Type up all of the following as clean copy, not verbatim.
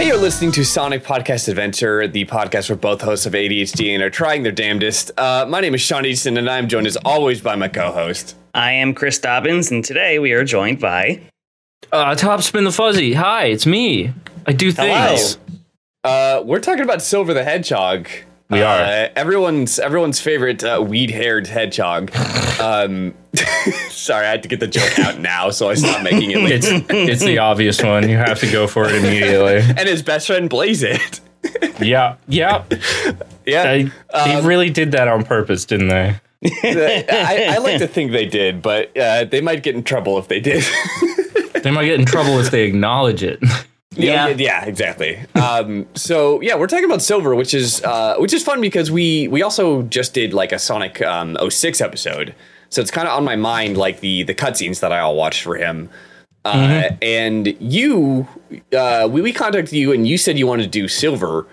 Hey, you're listening to Sonic Podcast Adventure, the podcast where both hosts have ADHD and are trying their damnedest. My name is Sean Easton, and I'm joined as always by my co-host. I am Chris Dobbins, and today we are joined by... Topspin the Fuzzy. Hi, it's me. I do things. Hello. We're talking about Silver the Hedgehog. We are. Everyone's favorite weed-haired hedgehog. Sorry, I had to get the joke out now, so I stopped making it. It's the obvious one. You have to go for it immediately. And his best friend Blaze it. Yeah. They really did that on purpose, didn't they? I like to think they did, but they might get in trouble if they did. They might get in trouble if they acknowledge it. Yeah, exactly. So yeah, we're talking about Silver, which is fun because we also just did like a Sonic 06 episode, so it's kind of on my mind, like the cutscenes that I all watched for him. And you, we contacted you and you said you wanted to do Silver.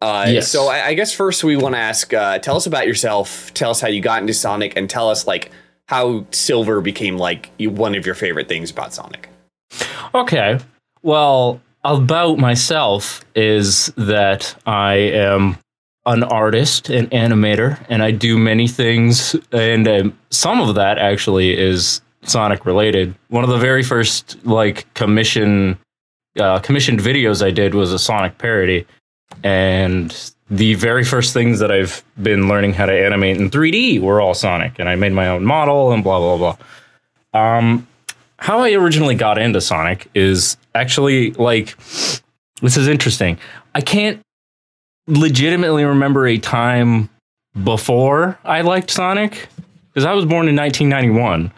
Yes. So I guess first we want to ask, tell us about yourself, tell us how you got into Sonic, and tell us like how Silver became like one of your favorite things about Sonic. Okay, well. About myself is that I am an artist, an animator, and I do many things, and some of that actually is Sonic related. One of the very first like commissioned videos I did was a Sonic parody, and the very first things that I've been learning how to animate in 3D were all Sonic, and I made my own model and blah blah blah. How I originally got into Sonic is actually, like, this is interesting. I can't legitimately remember a time before I liked Sonic, because I was born in 1991,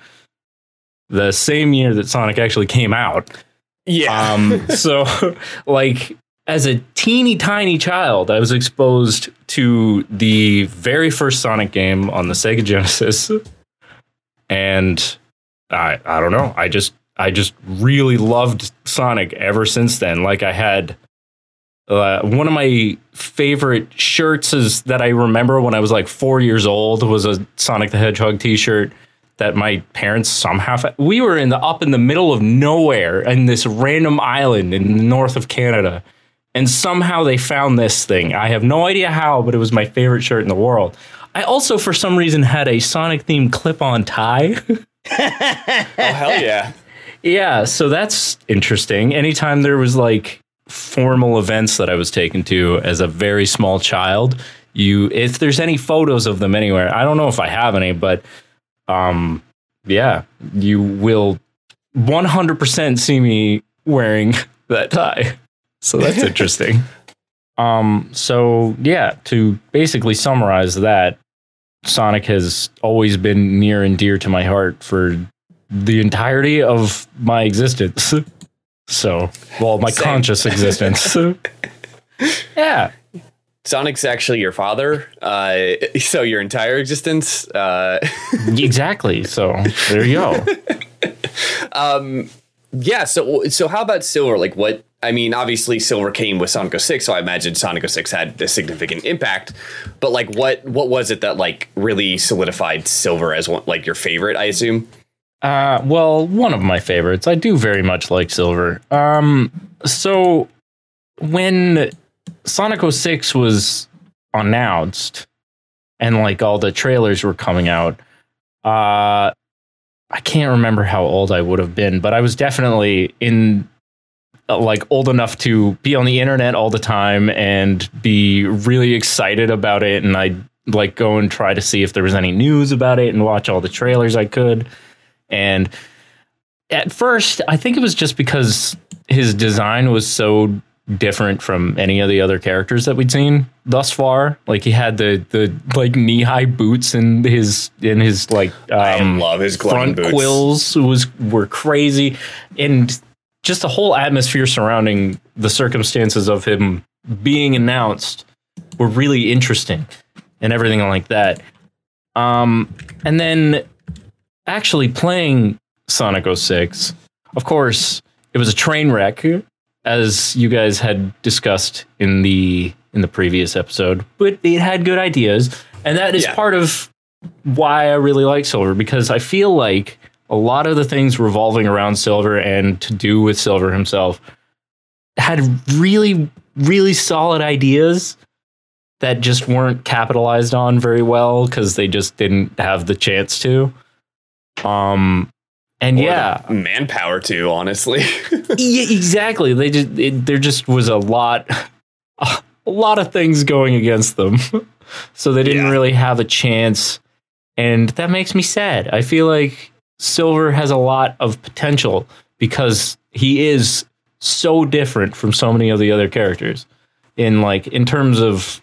the same year that Sonic actually came out. Yeah. So, like, as a teeny tiny child, I was exposed to the very first Sonic game on the Sega Genesis, and... I don't know. I just really loved Sonic ever since then. Like I had one of my favorite shirts is that I remember when I was like 4 years old was a Sonic the Hedgehog T-shirt that my parents somehow. We were up in the middle of nowhere in this random island in the north of Canada, and somehow they found this thing. I have no idea how, but it was my favorite shirt in the world. I also, for some reason, had a Sonic themed clip-on tie. Oh, hell yeah. Yeah, so that's interesting. Anytime there was like formal events that I was taken to as a very small child, if there's any photos of them anywhere, I don't know if I have any, but yeah, you will 100% see me wearing that tie. So that's interesting. So yeah, to basically summarize that, Sonic has always been near and dear to my heart for the entirety of my existence. So, well, my conscious existence. Yeah. Sonic's actually your father. So your entire existence. Exactly. So there you go. Yeah. So how about Silver? Like what? I mean, obviously, Silver came with Sonic 06, so I imagine Sonic 06 had a significant impact. But like, what was it that like really solidified Silver as one, like your favorite? I assume. Well, one of my favorites. I do very much like Silver. So when Sonic 06 was announced, and like all the trailers were coming out, I can't remember how old I would have been, but I was definitely in. Like old enough to be on the internet all the time and be really excited about it, and I'd like go and try to see if there was any news about it and watch all the trailers I could. And at first I think it was just because his design was so different from any of the other characters that we'd seen thus far. Like he had the like knee-high boots and his like I love his front boots. Quills were crazy, and just the whole atmosphere surrounding the circumstances of him being announced were really interesting and everything like that. And then actually playing Sonic 06, of course, it was a train wreck, as you guys had discussed in the previous episode, but it had good ideas. And that is part of why I really like Silver, because I feel like a lot of the things revolving around Silver and to do with Silver himself had really, really solid ideas that just weren't capitalized on very well because they just didn't have the chance to. And or yeah, manpower too, honestly. Yeah, exactly. They just there just was a lot of things going against them, so they didn't really have a chance, and that makes me sad. I feel like Silver has a lot of potential because he is so different from so many of the other characters in terms of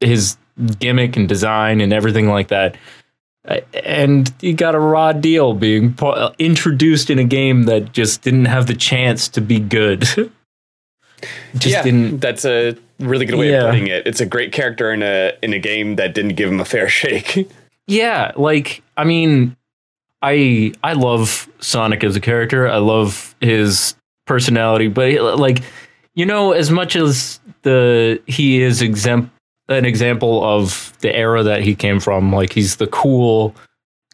his gimmick and design and everything like that. And he got a raw deal being introduced in a game that just didn't have the chance to be good. That's a really good way of putting it. It's a great character in a game that didn't give him a fair shake. Yeah, I mean, I love Sonic as a character. I love his personality, but as much as he is an example of the era that he came from, he's the cool,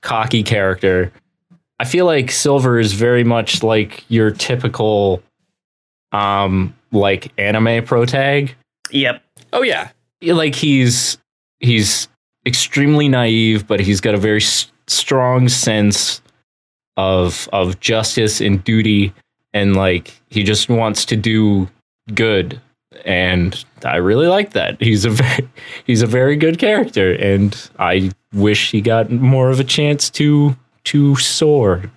cocky character. I feel like Silver is very much like your typical anime pro tag. Yep. Oh yeah. He's extremely naive, but he's got a very strong sense of justice and duty, and he just wants to do good. And I really like that. He's a very good character, and I wish he got more of a chance to soar.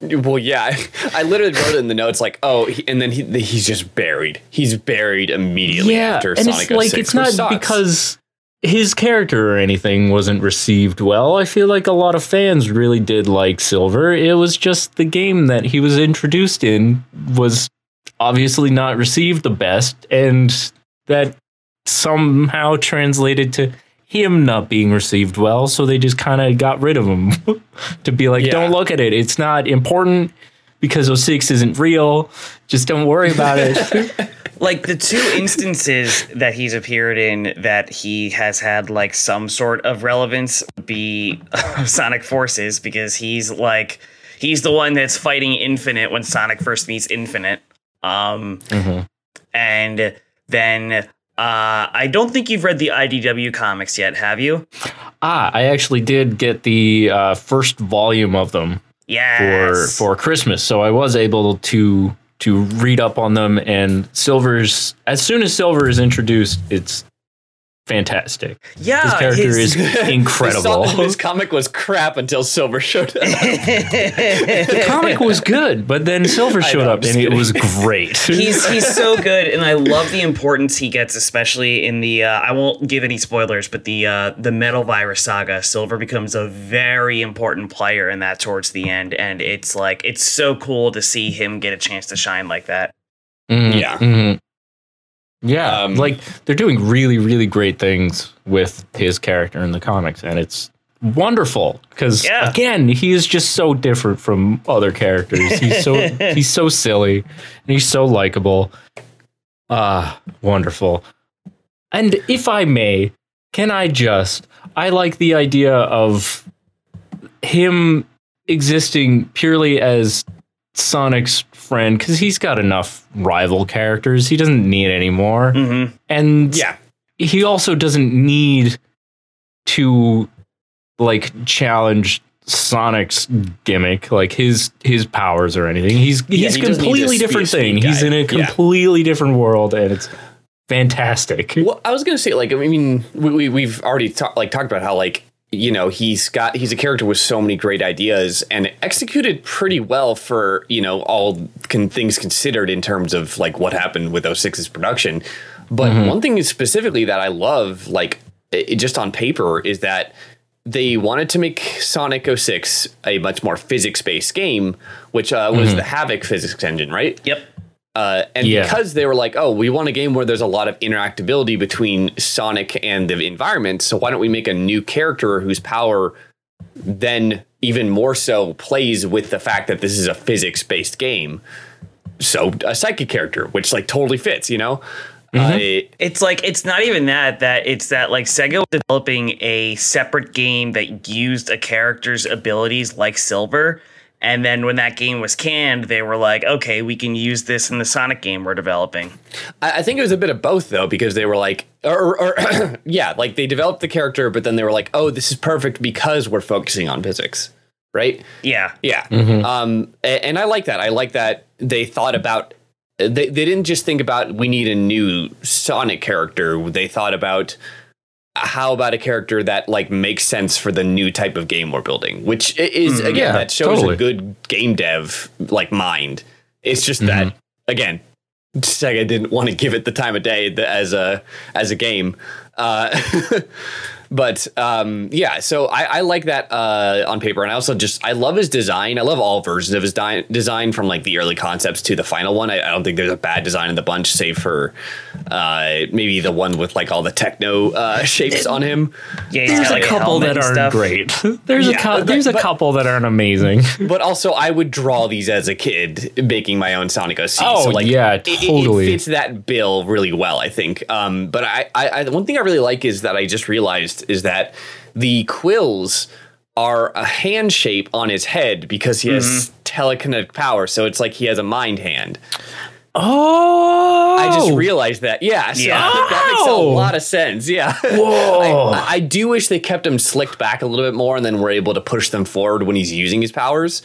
Well, yeah, I literally wrote it in the notes he's just buried. He's buried immediately after Sonic 06. It's not sucks. Because his character or anything wasn't received well. I feel like a lot of fans really did like Silver. It was just the game that he was introduced in was obviously not received the best, and that somehow translated to him not being received well, so they just kind of got rid of him to be don't look at it. It's not important because 06 isn't real. Just don't worry about it. The two instances that he's appeared in that he has had some sort of relevance be Sonic Forces, because he's the one that's fighting Infinite when Sonic first meets Infinite. And then I don't think you've read the IDW comics yet, have you? I actually did get the first volume of them for Christmas, so I was able to read up on them. And Silver's, as soon as Silver is introduced, it's fantastic. Yeah, his character is incredible. His comic was crap until Silver showed up. The comic was good, but then Silver showed up and it was great. He's so good, and I love the importance he gets, especially in the I won't give any spoilers, but the Metal Virus saga. Silver becomes a very important player in that towards the end, and it's so cool to see him get a chance to shine like that. Yeah, they're doing really, really great things with his character in the comics, and it's wonderful because again, he is just so different from other characters. He's so he's so silly, and he's so likable. Wonderful. And if I may, I like the idea of him existing purely as Sonic's friend, because he's got enough rival characters. He doesn't need any more. Mm-hmm. And he also doesn't need to challenge Sonic's gimmick, his powers or anything. He's completely different thing. He's in a completely different world, and it's fantastic. Well, I was gonna say, we've already talked about how he's a character with so many great ideas and executed pretty well for, all things considered in terms of what happened with 06's production. But one thing is specifically that I love, just on paper, is that they wanted to make Sonic 06 a much more physics-based game, which was the Havoc physics engine, right? Yep. Because they were we want a game where there's a lot of interactability between Sonic and the environment, so why don't we make a new character whose power then even more so plays with the fact that this is a physics-based game? So a psychic character, which totally fits, it's not even that it's that Sega was developing a separate game that used a character's abilities like Silver, And then when that game was canned, they were like, okay, we can use this in the Sonic game we're developing. I think it was a bit of both, though, because they were like, yeah, like they developed the character, but then they were like, oh, this is perfect because we're focusing on physics. Right. Yeah. Yeah. Mm-hmm. And I like that. I like that they thought about, they didn't just think about, we need a new Sonic character. They thought about, how about a character that like makes sense for the new type of game we're building, which is, again, yeah, that shows totally a good game dev like mind. It's just that, again, Sega didn't want to give it the time of day as a game. But yeah, so I like that on paper. And I also just, I love his design. I love all versions of his design from like the early concepts to the final one. I don't think there's a bad design in the bunch, save for maybe the one with like all the techno shapes on him. Yeah, there's a couple that aren't great. There's a couple that aren't amazing. But also, I would draw these as a kid making my own Sonic 06. Oh, so, like, yeah, totally. It fits that bill really well, I think. But I one thing I really like is that I just realized is that the quills are a hand shape on his head because he has telekinetic power. So it's like he has a mind hand. Oh, I just realized that. Yeah. So yeah. I think that makes a lot of sense. Yeah. Whoa. I do wish they kept him slicked back a little bit more and then were able to push them forward when he's using his powers.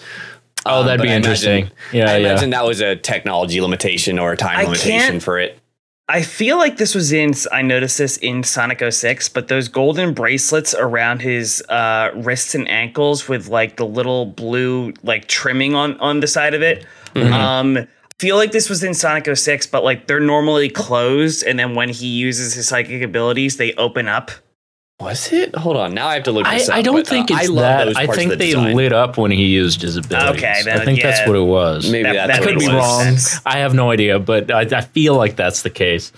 Oh, that'd be interesting. I imagine that was a technology limitation or a time limitation for it. I feel like this was in, I noticed this in Sonic 06, but those golden bracelets around his wrists and ankles with like the little blue like trimming on the side of it. Mm-hmm. Feel like this was in Sonic 06, but like they're normally closed. And then when he uses his psychic abilities, they open up. Was it? Hold on. Now I have to look this up. I don't think it's that. I think they lit up when he used his abilities. Okay, I think that's what it was. Maybe that could be wrong. I have no idea, but I feel like that's the case.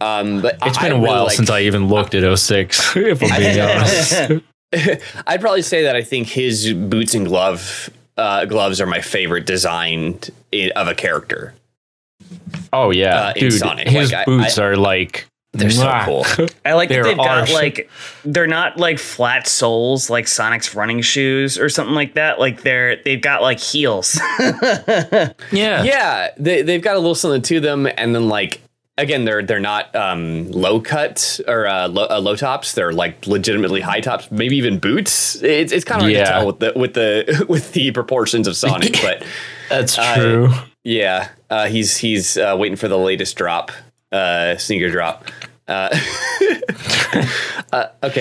But it's been a while since I even looked at 06, if I'm being honest. I'd probably say that I think his boots and gloves are my favorite design of a character. Oh, yeah. Dude, Sonic. His boots are like... They're so cool. I like that they've got like, they're not like flat soles like Sonic's running shoes or something like that. Like they've got like heels. Yeah. Yeah. They've got a little something to them. And then like, again, they're not low cut or low tops. They're like legitimately high tops, maybe even boots. It's kind of hard to tell with the proportions of Sonic, but that's true. Yeah. He's waiting for the latest drop. Sneaker drop. Okay,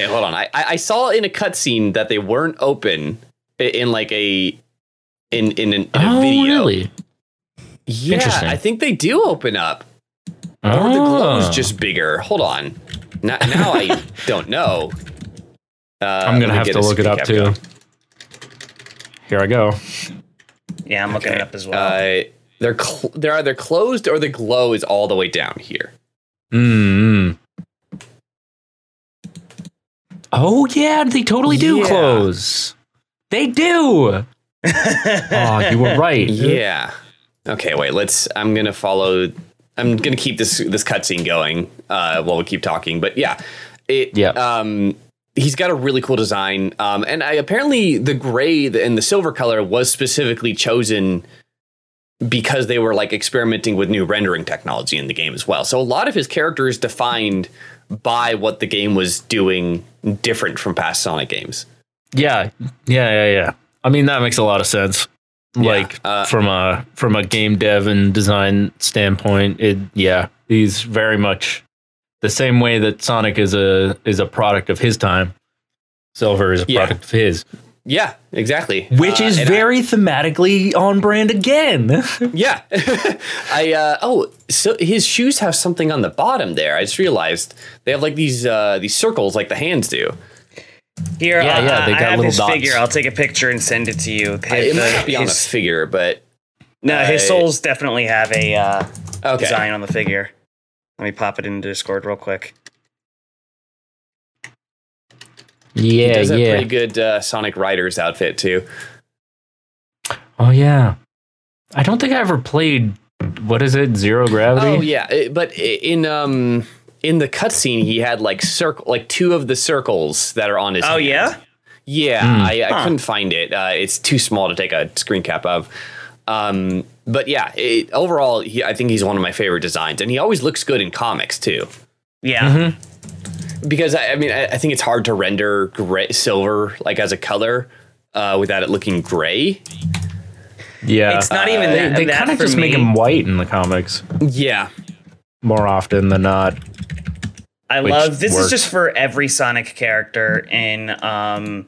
hold on. I saw in a cutscene that they weren't open in like a video. Really? Yeah, interesting. I think they do open up. Or the glove's just bigger. Hold on. Now I don't know. I'm gonna have to look it up too. Here I go. Yeah, I'm looking it up as well. They're either closed or the glow is all the way down here. Mm. Oh, yeah, they totally do close. They do. Oh, you were right. Yeah. OK, wait, I'm going to follow. I'm going to keep this cutscene going while we keep talking. But yeah, he's got a really cool design. And apparently the gray and the silver color was specifically chosen because they were like experimenting with new rendering technology in the game as well. So a lot of his character is defined by what the game was doing different from past Sonic games. Yeah. I mean, that makes a lot of sense. Yeah, like from a game dev and design standpoint, he's very much the same way that Sonic is a product of his time. Silver is a product of his. Yeah, exactly. Which is very thematically on brand again. Yeah. So his shoes have something on the bottom there. I just realized they have like these circles like the hands do. Here, they got little dots. Figure. I'll take a picture and send it to you. It might be on a figure, but no, his soles definitely have a design on the figure. Let me pop it into Discord real quick. Yeah, he does a pretty good Sonic Riders outfit too. Oh yeah, I don't think I ever played. What is it? Zero Gravity. Oh yeah, but in the cutscene, he had like two of the circles that are on his. Oh hand. yeah, Yeah, I couldn't find it. It's too small to take a screen cap of. But yeah, overall, I think he's one of my favorite designs. And he always looks good in comics, too. Yeah. Mm-hmm. Because, I mean, I think it's hard to render gray, silver like as a color without it looking gray. Yeah. It's not even that. They kind of just make him white in the comics. Yeah. More often than not. I love this. Is just for every Sonic character in the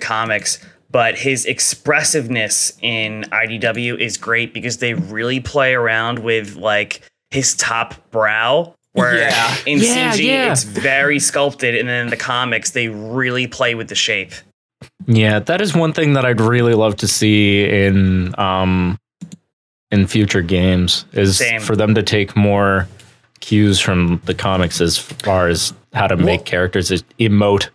comics, but his expressiveness in IDW is great because they really play around with like his top brow, where in CG it's very sculpted, and then in the comics they really play with the shape. Yeah, that is one thing that I'd really love to see in future games is for them to take more cues from the comics as far as how to make characters emote.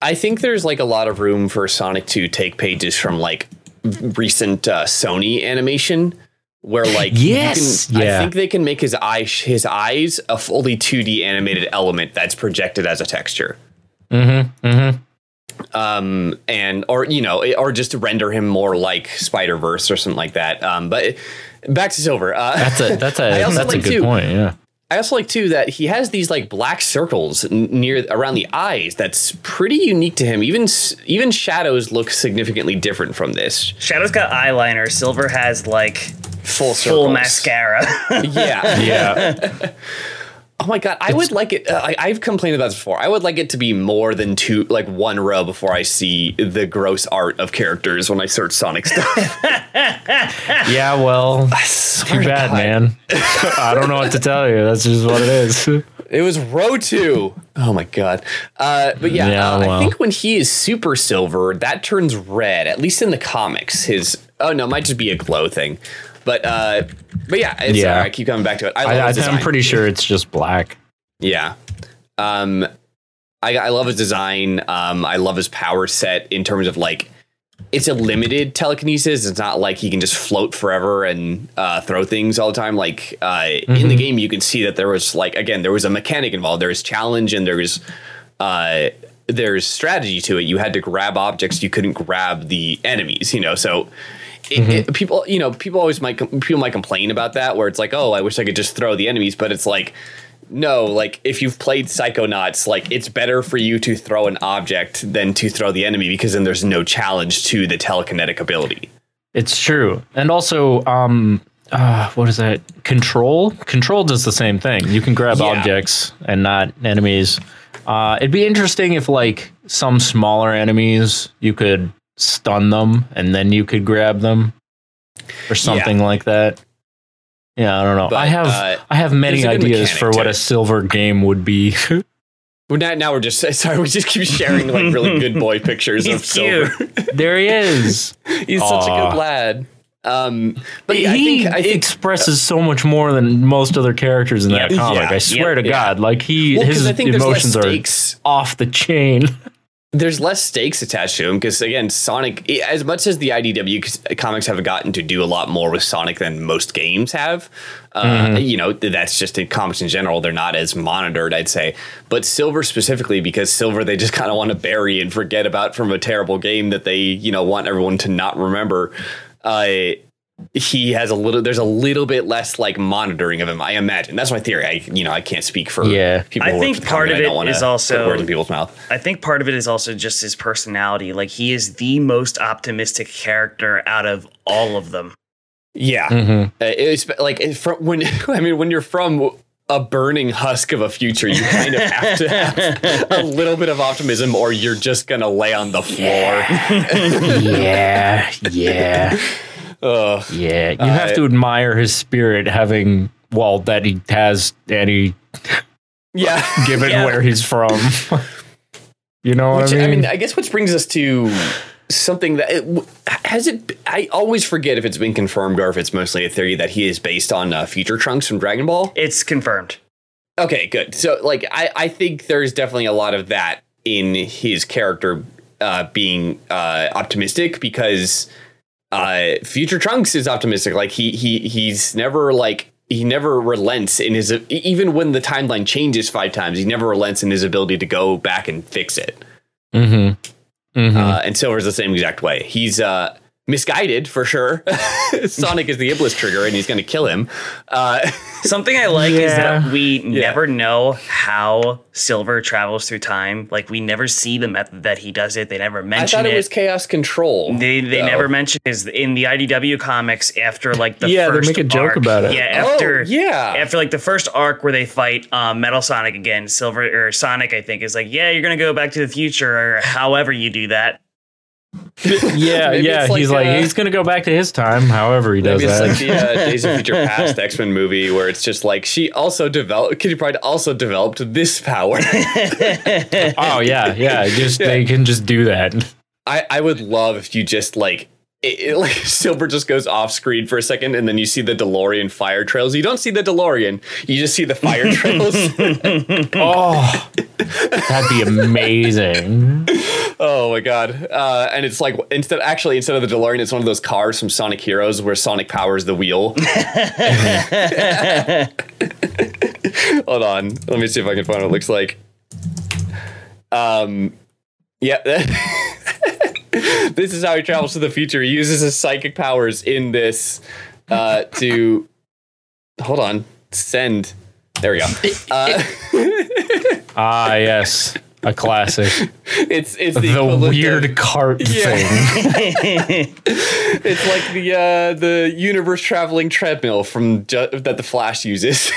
I think there's like a lot of room for Sonic to take pages from like recent Sony animation where like I think they can make his eyes a fully 2D animated element that's projected as a texture. Mm-hmm. Mm-hmm. And or you know, or just to render him more like Spider-Verse or something like that. But back to Silver. That's a good point. Yeah. I also like, too, that he has these like black circles near around the eyes. That's pretty unique to him. Even Shadows look significantly different from this. Shadows got eyeliner. Silver has like full mascara. Yeah. Oh, my God. I would like it. I've complained about this before. I would like it to be more than two, like one row before I see the gross art of characters when I search Sonic stuff. Yeah, well, too bad, man. I don't know what to tell you. That's just what it is. It was row 2. Oh, my God. But yeah, I think when he is super silver, that turns red, at least in the comics. It might just be a glow thing. But yeah, sorry, I keep coming back to it. I'm pretty sure it's just black. Yeah. I love his design. I love his power set in terms of like, it's a limited telekinesis. It's not like he can just float forever and throw things all the time. Like in the game, you can see that there was like, again, there was a mechanic involved. There was challenge and there's strategy to it. You had to grab objects. You couldn't grab the enemies, you know, so people might complain about that where it's like, oh, I wish I could just throw the enemies. But it's like, no, like if you've played Psychonauts, like it's better for you to throw an object than to throw the enemy because then there's no challenge to the telekinetic ability. It's true. And also, what is that? Control? Control does the same thing. You can grab objects and not enemies. It'd be interesting if like some smaller enemies you could stun them and then you could grab them or something like that. Yeah, I don't know. But, I have many ideas for what a silver game would be. Now we're just sorry. We just keep sharing like really good boy pictures of Silver. There he is. He's such a good lad. But yeah, I think expresses so much more than most other characters in that comic. Yeah, I swear to God, like his emotions are off the chain. There's less stakes attached to him because, again, Sonic, as much as the IDW comics have gotten to do a lot more with Sonic than most games have, you know, that's just in comics in general. They're not as monitored, I'd say. But Silver specifically, because Silver, they just kind of want to bury and forget about from a terrible game that they, you know, want everyone to not remember. He has there's a little bit less like monitoring of him. I imagine that's my theory. I can't speak for people. I think part of it is also words in people's mouth. I think part of it is also just his personality. Like he is the most optimistic character out of all of them. Yeah. Mm-hmm. It's like when you're from a burning husk of a future, you kind of have to have a little bit of optimism or you're just going to lay on the floor. Yeah. Yeah, you have to admire his spirit having, well, that he has any given where he's from. You know what I mean? I mean, I guess which brings us to something that I always forget if it's been confirmed or if it's mostly a theory that he is based on Future Trunks from Dragon Ball. It's confirmed. Okay, good. So, like, I think there's definitely a lot of that in his character being optimistic because... Future Trunks is optimistic. Like he never relents in his, even when the timeline changes 5 times, he never relents in his ability to go back and fix it. Mm-hmm. Mm-hmm. And Silver's the same exact way. He's misguided for sure. Sonic is the Iblis trigger and he's going to kill him. Something I like is that we never know how Silver travels through time. Like, we never see the method that he does it. They never mention it. I thought it was Chaos Control. They never mention it. In the IDW comics, after like the first arc. Yeah, they make a joke about it. Yeah, after like the first arc where they fight Metal Sonic again, Silver or Sonic, I think, is like, yeah, you're going to go back to the future or however you do that. He's like he's gonna go back to his time however he does that. It's like the Days of Future Past X-Men movie where it's just like Kitty Pryde also developed this power. They can just do that. I would love if you just like Silver just goes off screen for a second and then you see the DeLorean fire trails. You don't see the DeLorean, you just see the fire trails. Oh, that'd be amazing. Oh my god. And it's like instead of the DeLorean, it's one of those cars from Sonic Heroes where Sonic powers the wheel. Hold on, let me see if I can find what it looks like. This is how he travels to the future. He uses his psychic powers in this to hold on. Send. There we go. Yes. A classic. It's the weird cart thing. It's like the universe traveling treadmill from that the Flash uses.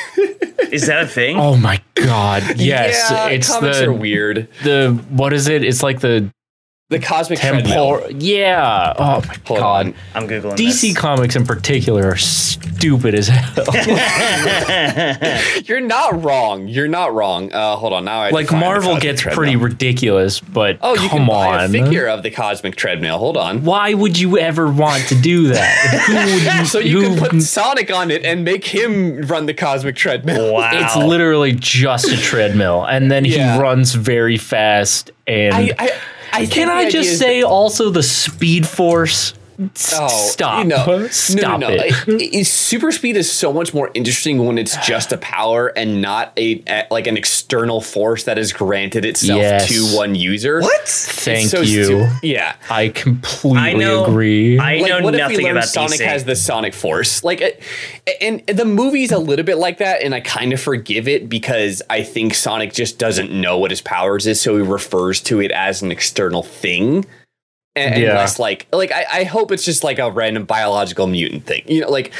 Is that a thing? Oh my god. Yes. Yeah, it's comics are weird. What is it? It's like the cosmic treadmill. Yeah. Oh my god. I'm googling DC this. Comics in particular are stupid as hell. You're not wrong. Hold on. Now I like Marvel gets pretty ridiculous, but you can buy a figure of the cosmic treadmill. Hold on. Why would you ever want to do that? You can put Sonic on it and make him run the cosmic treadmill. Wow. It's literally just a treadmill, and then he runs very fast. And I just say also the speed force? Stop. Stop it. Super speed is so much more interesting when it's just a power and not an external force that is granted itself to one user. What? Thank you. Yeah. I completely agree. I know nothing about Sonic DC. Has the Sonic Force. And the movie's a little bit like that, and I kind of forgive it because I think Sonic just doesn't know what his powers is, so he refers to it as an external thing. And less like I hope it's just like a random biological mutant thing. You know, like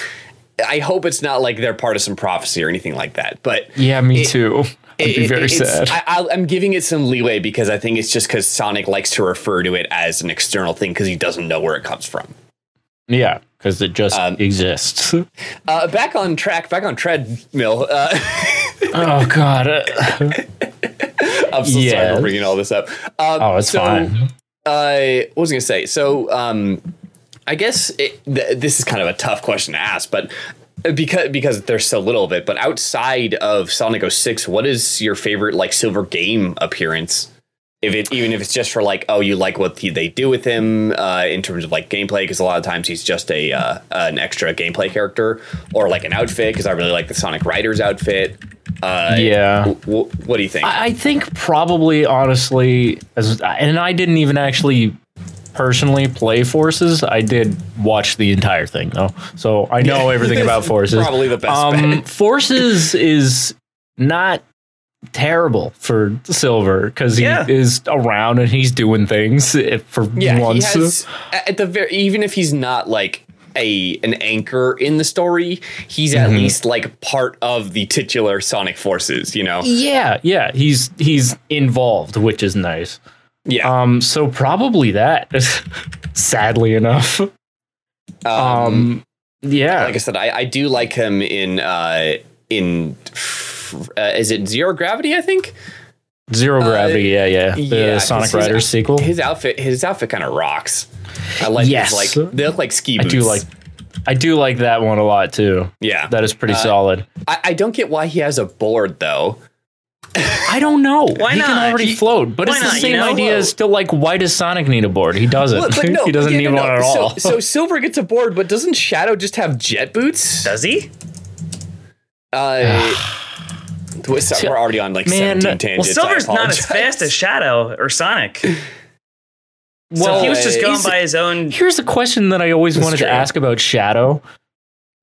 I hope it's not like they're part of some prophecy or anything like that. But yeah, me too. I'd be very sad. I'm giving it some leeway because I think it's just because Sonic likes to refer to it as an external thing because he doesn't know where it comes from. Yeah, because it just exists. Back on treadmill. Oh, God. I'm so sorry for bringing all this up. Fine. What was I gonna say? So, I guess this is kind of a tough question to ask, but because there's so little of it. But outside of Sonic 06, what is your favorite like Silver game appearance? If it's just for like, you like what they do with him in terms of like gameplay, because a lot of times he's just an extra gameplay character, or like an outfit, because I really like the Sonic Riders outfit. What do you think? I think probably honestly, and I didn't even actually personally play Forces. I did watch the entire thing though, so I know everything about Forces. Probably the best bet. Forces is not terrible for Silver because he is around and he's doing things for once. He has, at the very, even if he's not like an anchor in the story, he's at least like part of the titular Sonic Forces. You know? Yeah. He's involved, which is nice. Yeah. So probably that. Sadly enough. Yeah. Like I said, I do like him in. Is it Zero Gravity? I think Zero Gravity. The Sonic Riders sequel. His outfit kind of rocks. I like. Yes, like they look like ski boots. I do like that one a lot too. Yeah, that is pretty solid. I don't get why he has a board though. I don't know. Why he not? Can already float, but it's the same idea as still like, why does Sonic need a board? He doesn't. He doesn't need one at all. So Silver gets a board, but doesn't Shadow just have jet boots? Does he? We're already on like 17 tangents. Well, Silver's not as fast as Shadow or Sonic. Well, so he was just going by his own. Here's a question that I always wanted to ask about Shadow.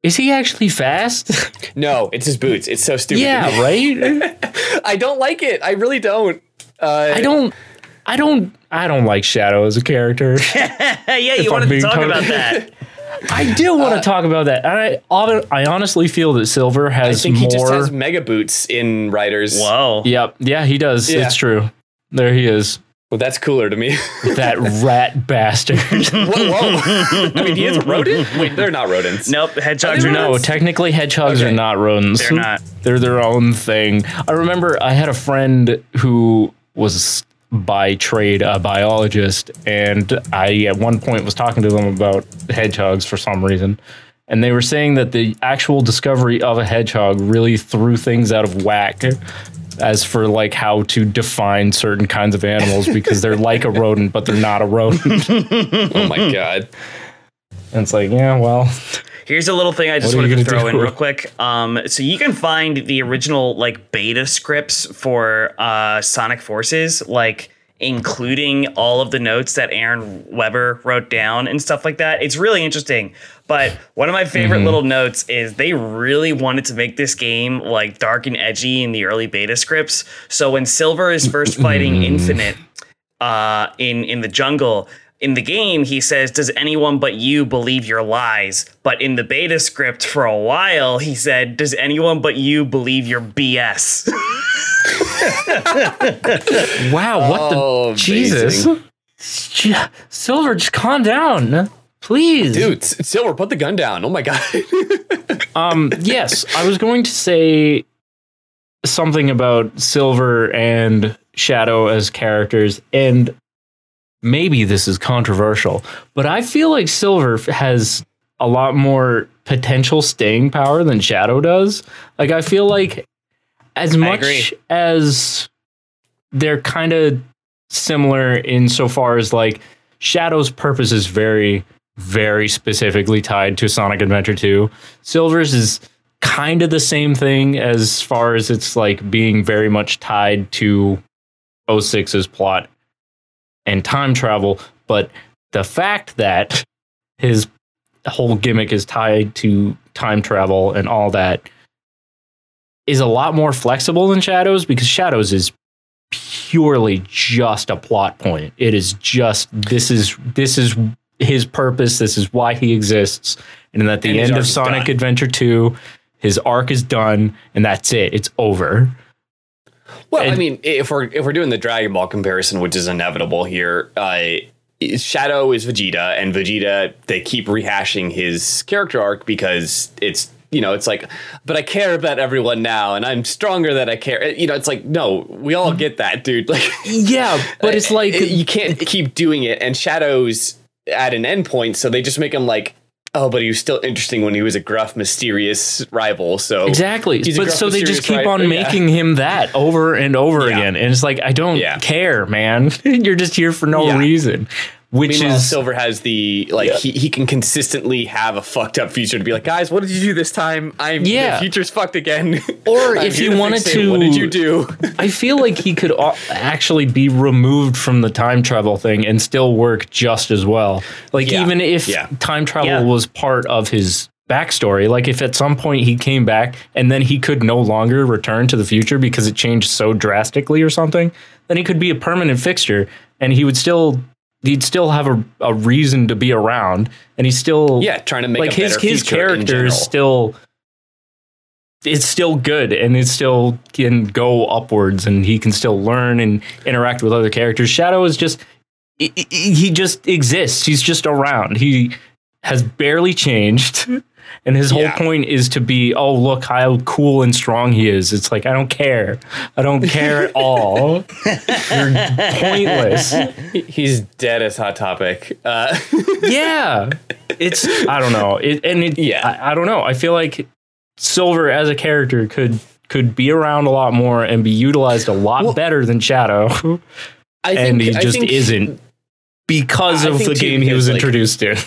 Is he actually fast? No, it's his boots. It's so stupid. Yeah, right? I don't like it. I really don't. I don't like Shadow as a character. Yeah, you wanted to talk about that. I do want to talk about that. I honestly feel that Silver has more. I think he just has mega boots in Riders. Whoa. Yep. Yeah, he does. Yeah. It's true. There he is. Well, that's cooler to me. That rat bastard. Whoa. I mean, he is a rodent? Wait, they're not rodents. Nope, hedgehogs are not. No, technically hedgehogs are not rodents. They're not. They're their own thing. I remember I had a friend who was by trade a biologist, and I at one point was talking to them about hedgehogs for some reason. And they were saying that the actual discovery of a hedgehog really threw things out of whack as for like how to define certain kinds of animals, because they're like a rodent, but they're not a rodent. Oh my God. And it's like, yeah, well, here's a little thing I just wanted to throw in real quick. So you can find the original like beta scripts for Sonic Forces, like including all of the notes that Aaron Weber wrote down and stuff like that. It's really interesting. But one of my favorite little notes is they really wanted to make this game like dark and edgy in the early beta scripts. So when Silver is first fighting Infinite in the jungle, in the game, he says, "Does anyone but you believe your lies?" But in the beta script for a while, he said, "Does anyone but you believe your BS?" Wow, what the... Amazing. Jesus. Silver, just calm down. Please. Dude, Silver, put the gun down. Oh my God. Yes, I was going to say something about Silver and Shadow as characters, and maybe this is controversial, but I feel like Silver has a lot more potential staying power than Shadow does. Like, I feel like as much as they're kind of similar insofar as like Shadow's purpose is very, very specifically tied to Sonic Adventure 2. Silver's is kind of the same thing as far as it's like being very much tied to 06's plot and time travel, but the fact that his whole gimmick is tied to time travel and all that is a lot more flexible than Shadow's, because Shadow's is purely just a plot point. It is just, this is his purpose, this is why he exists, and at the end of Sonic Adventure 2, his arc is done, and that's it. It's over. Well, I mean, if we're doing the Dragon Ball comparison, which is inevitable here, Shadow is Vegeta, and Vegeta, they keep rehashing his character arc because it's, you know, it's like, but I care about everyone now, and I'm stronger than I care. You know, it's like, no, we all get that, dude. Like, yeah, but it's like you can't keep doing it. And Shadow's at an end point, so they just make him like, oh, but he was still interesting when he was a gruff, mysterious rival. So exactly. But so they just keep on making him that over and over again. And it's like, I don't care, man. You're just here for no reason. Which is, Silver has the, like, he can consistently have a fucked up future to be like, guys, what did you do this time? The future's fucked again. Or if you wanted to, what did you do? I feel like he could actually be removed from the time travel thing and still work just as well. Like, even if time travel was part of his backstory, like if at some point he came back and then he could no longer return to the future because it changed so drastically or something, then he could be a permanent fixture and he would still... he'd still have a reason to be around, and he's still trying to make like a his character is still, it's still good, and it still can go upwards, and he can still learn and interact with other characters. Shadow is just he just exists. He's just around. He has barely changed, and his whole point is to be, oh look how cool and strong he is. It's like, I don't care. I don't care at all. You're pointless. He's dead as Hot Topic. It's, I don't know. I don't know. I feel like Silver as a character could be around a lot more and be utilized a lot better than Shadow. I think he just isn't because of the game he was introduced in.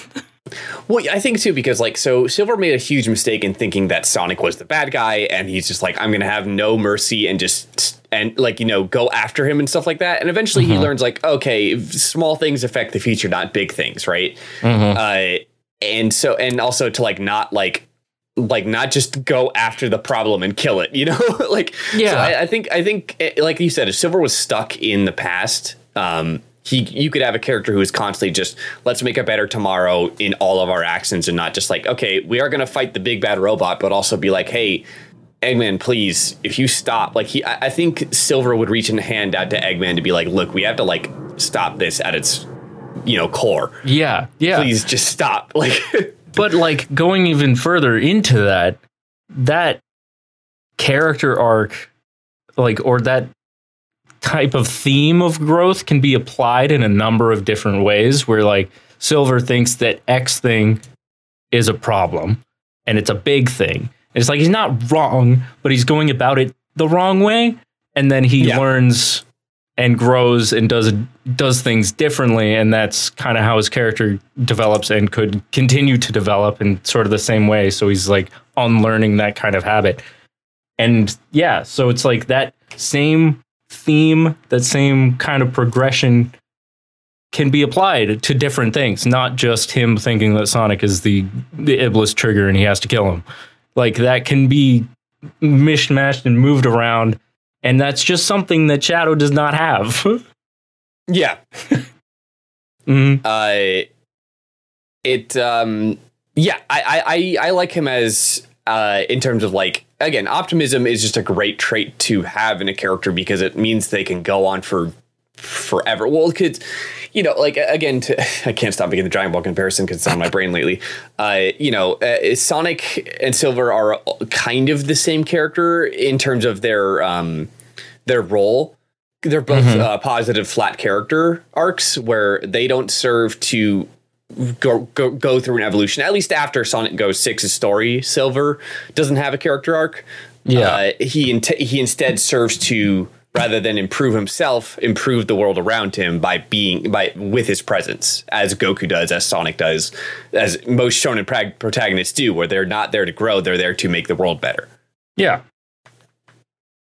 Well, I think too, because like, so Silver made a huge mistake in thinking that Sonic was the bad guy, and he's just like, I'm going to have no mercy and just, and like, you know, go after him and stuff like that. And eventually he learns like, okay, small things affect the future, not big things. Right. And so, and also to like not just go after the problem and kill it, you know, like, yeah, so I think like you said, if Silver was stuck in the past, you could have a character who is constantly just, let's make a better tomorrow in all of our actions, and not just like, okay, we are going to fight the big bad robot, but also be like, hey, Eggman, please, if you stop, like I think Silver would reach a hand out to Eggman to be like, look, we have to like stop this at its, you know, core. Yeah. Yeah. Please just stop. Like, but like going even further into that character arc, like, or that type of theme of growth can be applied in a number of different ways, where like Silver thinks that X thing is a problem and it's a big thing. And it's like, he's not wrong, but he's going about it the wrong way. And then he learns and grows and does things differently. And that's kind of how his character develops and could continue to develop in sort of the same way. So he's like unlearning that kind of habit. And yeah, so it's like that same theme, that same kind of progression can be applied to different things, not just him thinking that Sonic is the Iblis trigger and he has to kill him. Like that can be mishmashed and moved around, and that's just something that Shadow does not have. Yeah. I like him as in terms of like, again, optimism is just a great trait to have in a character because it means they can go on for forever. Well, kids, you know, like, again, I can't stop making the Dragon Ball comparison because it's on my brain lately. You know, Sonic and Silver are kind of the same character in terms of their role. They're both positive flat character arcs where they don't serve to go through an evolution. At least after Sonic 06's story, Silver doesn't have a character arc. He instead serves to, rather than improve himself, improve the world around him with his presence, as Goku does, as Sonic does, as most shonen protagonists do, where they're not there to grow, they're there to make the world better.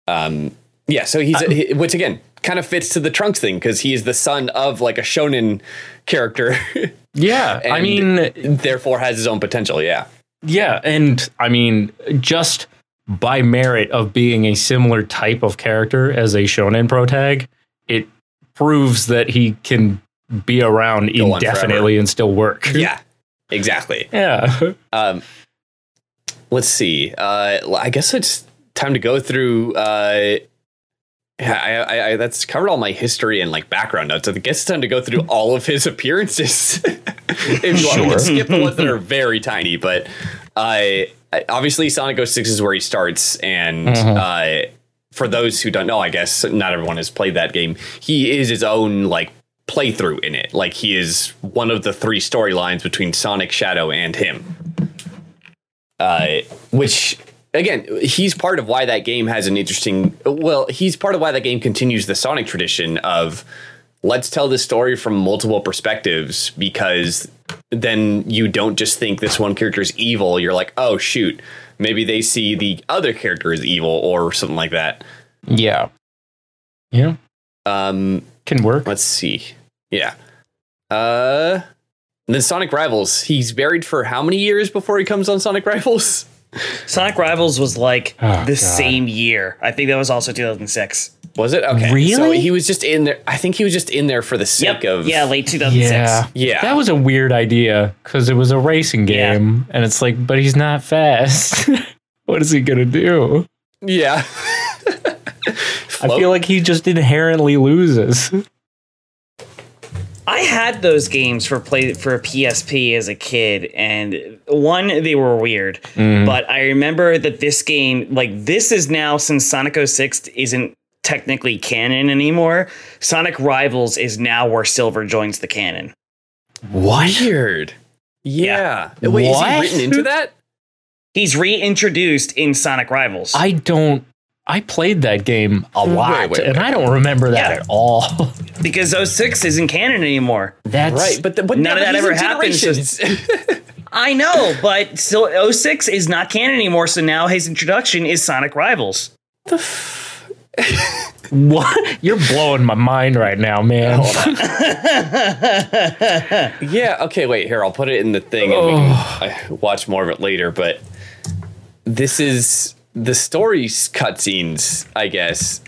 So he's which again kind of fits to the Trunks thing, because he is the son of like a shonen character. Yeah, I mean, therefore has his own potential. Yeah. Yeah. And I mean, just by merit of being a similar type of character as a shonen protag, it proves that he can be around indefinitely and still work. Yeah, exactly. Yeah. Let's see. I guess it's time to go through. Yeah, that's covered all my history and like background notes. I guess it's time to go through all of his appearances. If you want to skip the ones that are very tiny, but obviously Sonic 06 is where he starts. And for those who don't know, I guess not everyone has played that game. He is his own like playthrough in it. Like he is one of the three storylines between Sonic, Shadow, and him. Which, again, he's part of why that game has an interesting, well, he's part of why that game continues the Sonic tradition of let's tell this story from multiple perspectives, because then you don't just think this one character is evil. You're like, oh, shoot, maybe they see the other character as evil or something like that. Yeah. Yeah. Can work. Let's see. Yeah. Then Sonic Rivals. He's buried for how many years before he comes on Sonic Rivals? Sonic Rivals was like same year. I think that was also 2006. Was it? Okay. Really? So he was just in there. I think he was just in there for the sake of. Yeah, late 2006. Yeah. That was a weird idea because it was a racing game and it's like, but he's not fast. What is he going to do? Yeah. I feel like he just inherently loses. I had those games for PSP as a kid, and one, they were weird, but I remember that this game, like this is now, since Sonic 06 isn't technically canon anymore, Sonic Rivals is now where Silver joins the canon. Weird. Yeah. Wait, is he written into that? He's reintroduced in Sonic Rivals. I don't I played that game a lot, and I don't remember that at all. Because 06 isn't canon anymore. That's right, but none of that ever happened. I know, but still, 06 is not canon anymore, so now his introduction is Sonic Rivals. The what? You're blowing my mind right now, man. Hold on. Yeah, okay, wait, here, I'll put it in the thing and we can watch more of it later, but this is the story's cutscenes, I guess.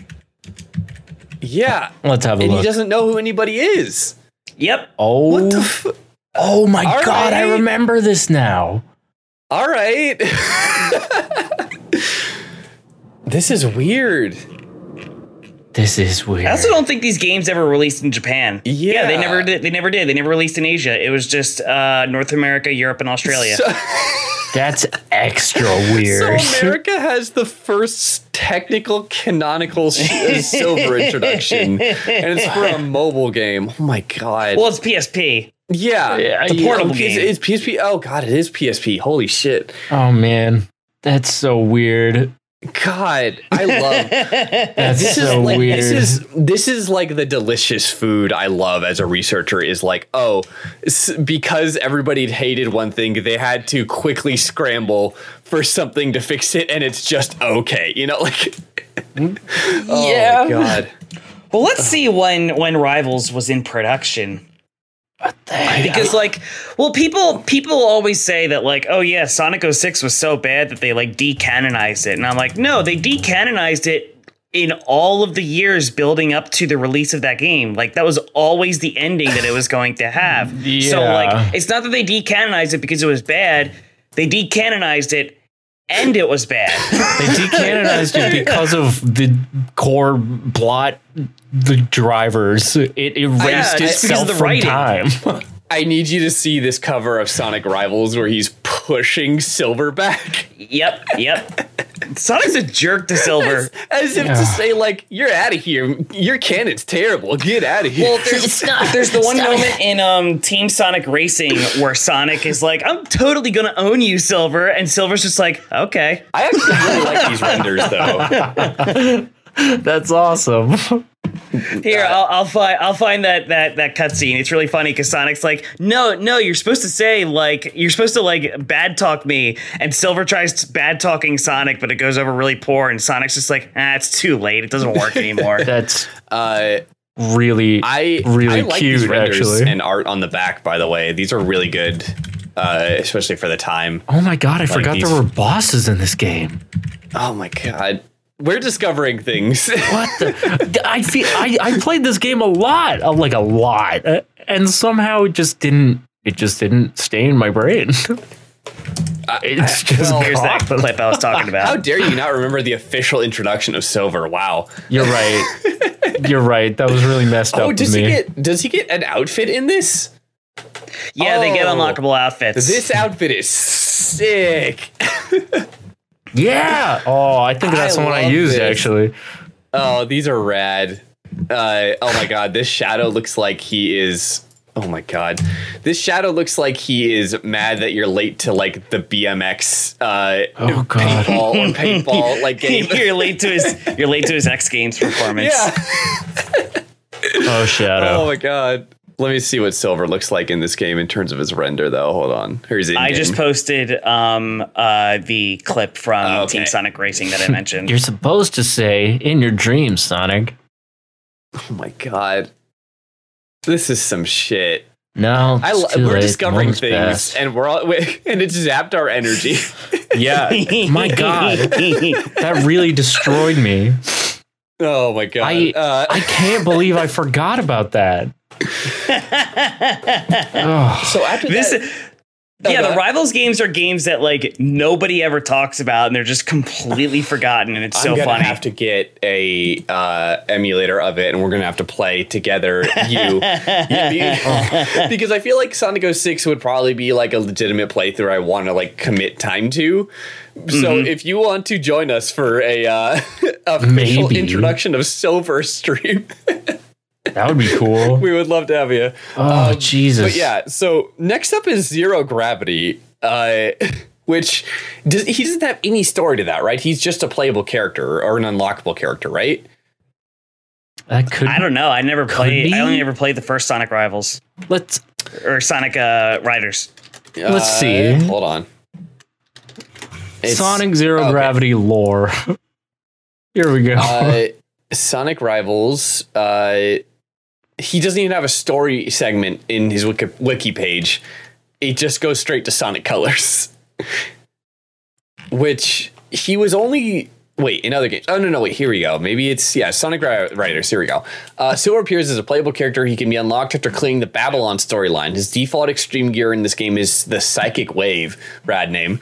Yeah. Let's have a look. And he doesn't know who anybody is. Yep. Oh. What the oh my all god, right. I remember this now. All right. This is weird. This is weird. I also don't think these games ever released in Japan. Yeah, they never did. They never did. They never released in Asia. It was just North America, Europe, and Australia. That's extra weird. So America has the first technical canonical Silver introduction, and it's for a mobile game. Oh my god. Well, it's PSP. Yeah, it's a portable game. It's PSP. Oh god, it is PSP. Holy shit. Oh man, that's so weird. God, I love that's this so is like, weird. This is like the delicious food I love as a researcher is like, oh, because everybody hated one thing, they had to quickly scramble for something to fix it, and it's just okay, you know, like oh yeah. My god. Well, let's see when Rivals was in production. What the heck? Because like, well, people always say that like, oh yeah, Sonic 06 was so bad that they like decanonized it, and I'm like, no, they decanonized it in all of the years building up to the release of that game. Like that was always the ending that it was going to have. Yeah. So like, it's not that they decanonized it because it was bad. They decanonized it. And it was bad. They decanonized it because of the core plot, the drivers. It erased itself from time. I need you to see this cover of Sonic Rivals where he's pushing Silver back. Yep. Sonic's a jerk to Silver. As if to say, like, you're out of here. Your canon's terrible. Get out of here. Well, there's the one moment in Team Sonic Racing where Sonic is like, I'm totally going to own you, Silver. And Silver's just like, okay. I actually really like these renders, though. That's awesome. Here, I'll find that cutscene. It's really funny because Sonic's like, no, you're supposed to say like, you're supposed to like bad talk me, and Silver tries bad talking Sonic, but it goes over really poor, and Sonic's just like, it's too late, it doesn't work anymore. That's really like cute these renders actually, and art on the back. By the way, these are really good, especially for the time. Oh my god, I forgot there were bosses in this game. Oh my god. We're discovering things. What? I played this game a lot, and somehow it just didn't stay in my brain. It's just here's that clip I was talking about. How dare you not remember the official introduction of Silver? Wow, you're right. That was really messed up. Does he get an outfit in this? Yeah, they get unlockable outfits. This outfit is sick. Yeah. Oh, I think that's the one I used actually. Oh, these are rad. Oh my god, this shadow looks like he is. Oh my god, this shadow looks like he is mad that you're late to like the BMX. Paintball like game. You're late to his X Games performance. Yeah. Oh shadow. Oh my god. Let me see what Silver looks like in this game in terms of his render, though. Hold on. Here's in-game. I just posted the clip from Team Sonic Racing that I mentioned. You're supposed to say, in your dreams, Sonic. Oh, my God. This is some shit. No, we're discovering things, and we're all, and it zapped our energy. Yeah. My God. That really destroyed me. Oh, my God. I can't believe I forgot about that. So after this, the Rivals games are games that like nobody ever talks about, and they're just completely forgotten, and it's so funny. I'm gonna have to get a emulator of it, and we're gonna have to play together. Because I feel like Sonic 06 would probably be like a legitimate playthrough I want to like commit time to. So if you want to join us for a official introduction of Silver stream. That would be cool. We would love to have you. Oh, Jesus. But yeah, so next up is Zero Gravity. Which he doesn't have any story to that, right? He's just a playable character or an unlockable character, right? I don't know. I never played. I only ever played the first Sonic Rivals. Or Sonic Riders. Let's see. Hold on. It's Sonic Zero Gravity lore. Here we go. Sonic Rivals. He doesn't even have a story segment in his wiki page. It just goes straight to Sonic Colors. Which he was only another game. Oh no, wait, here we go. Maybe it's Sonic Riders. Here we go. Silver appears as a playable character. He can be unlocked after clearing the Babylon storyline. His default extreme gear in this game is the Psychic Wave, rad name.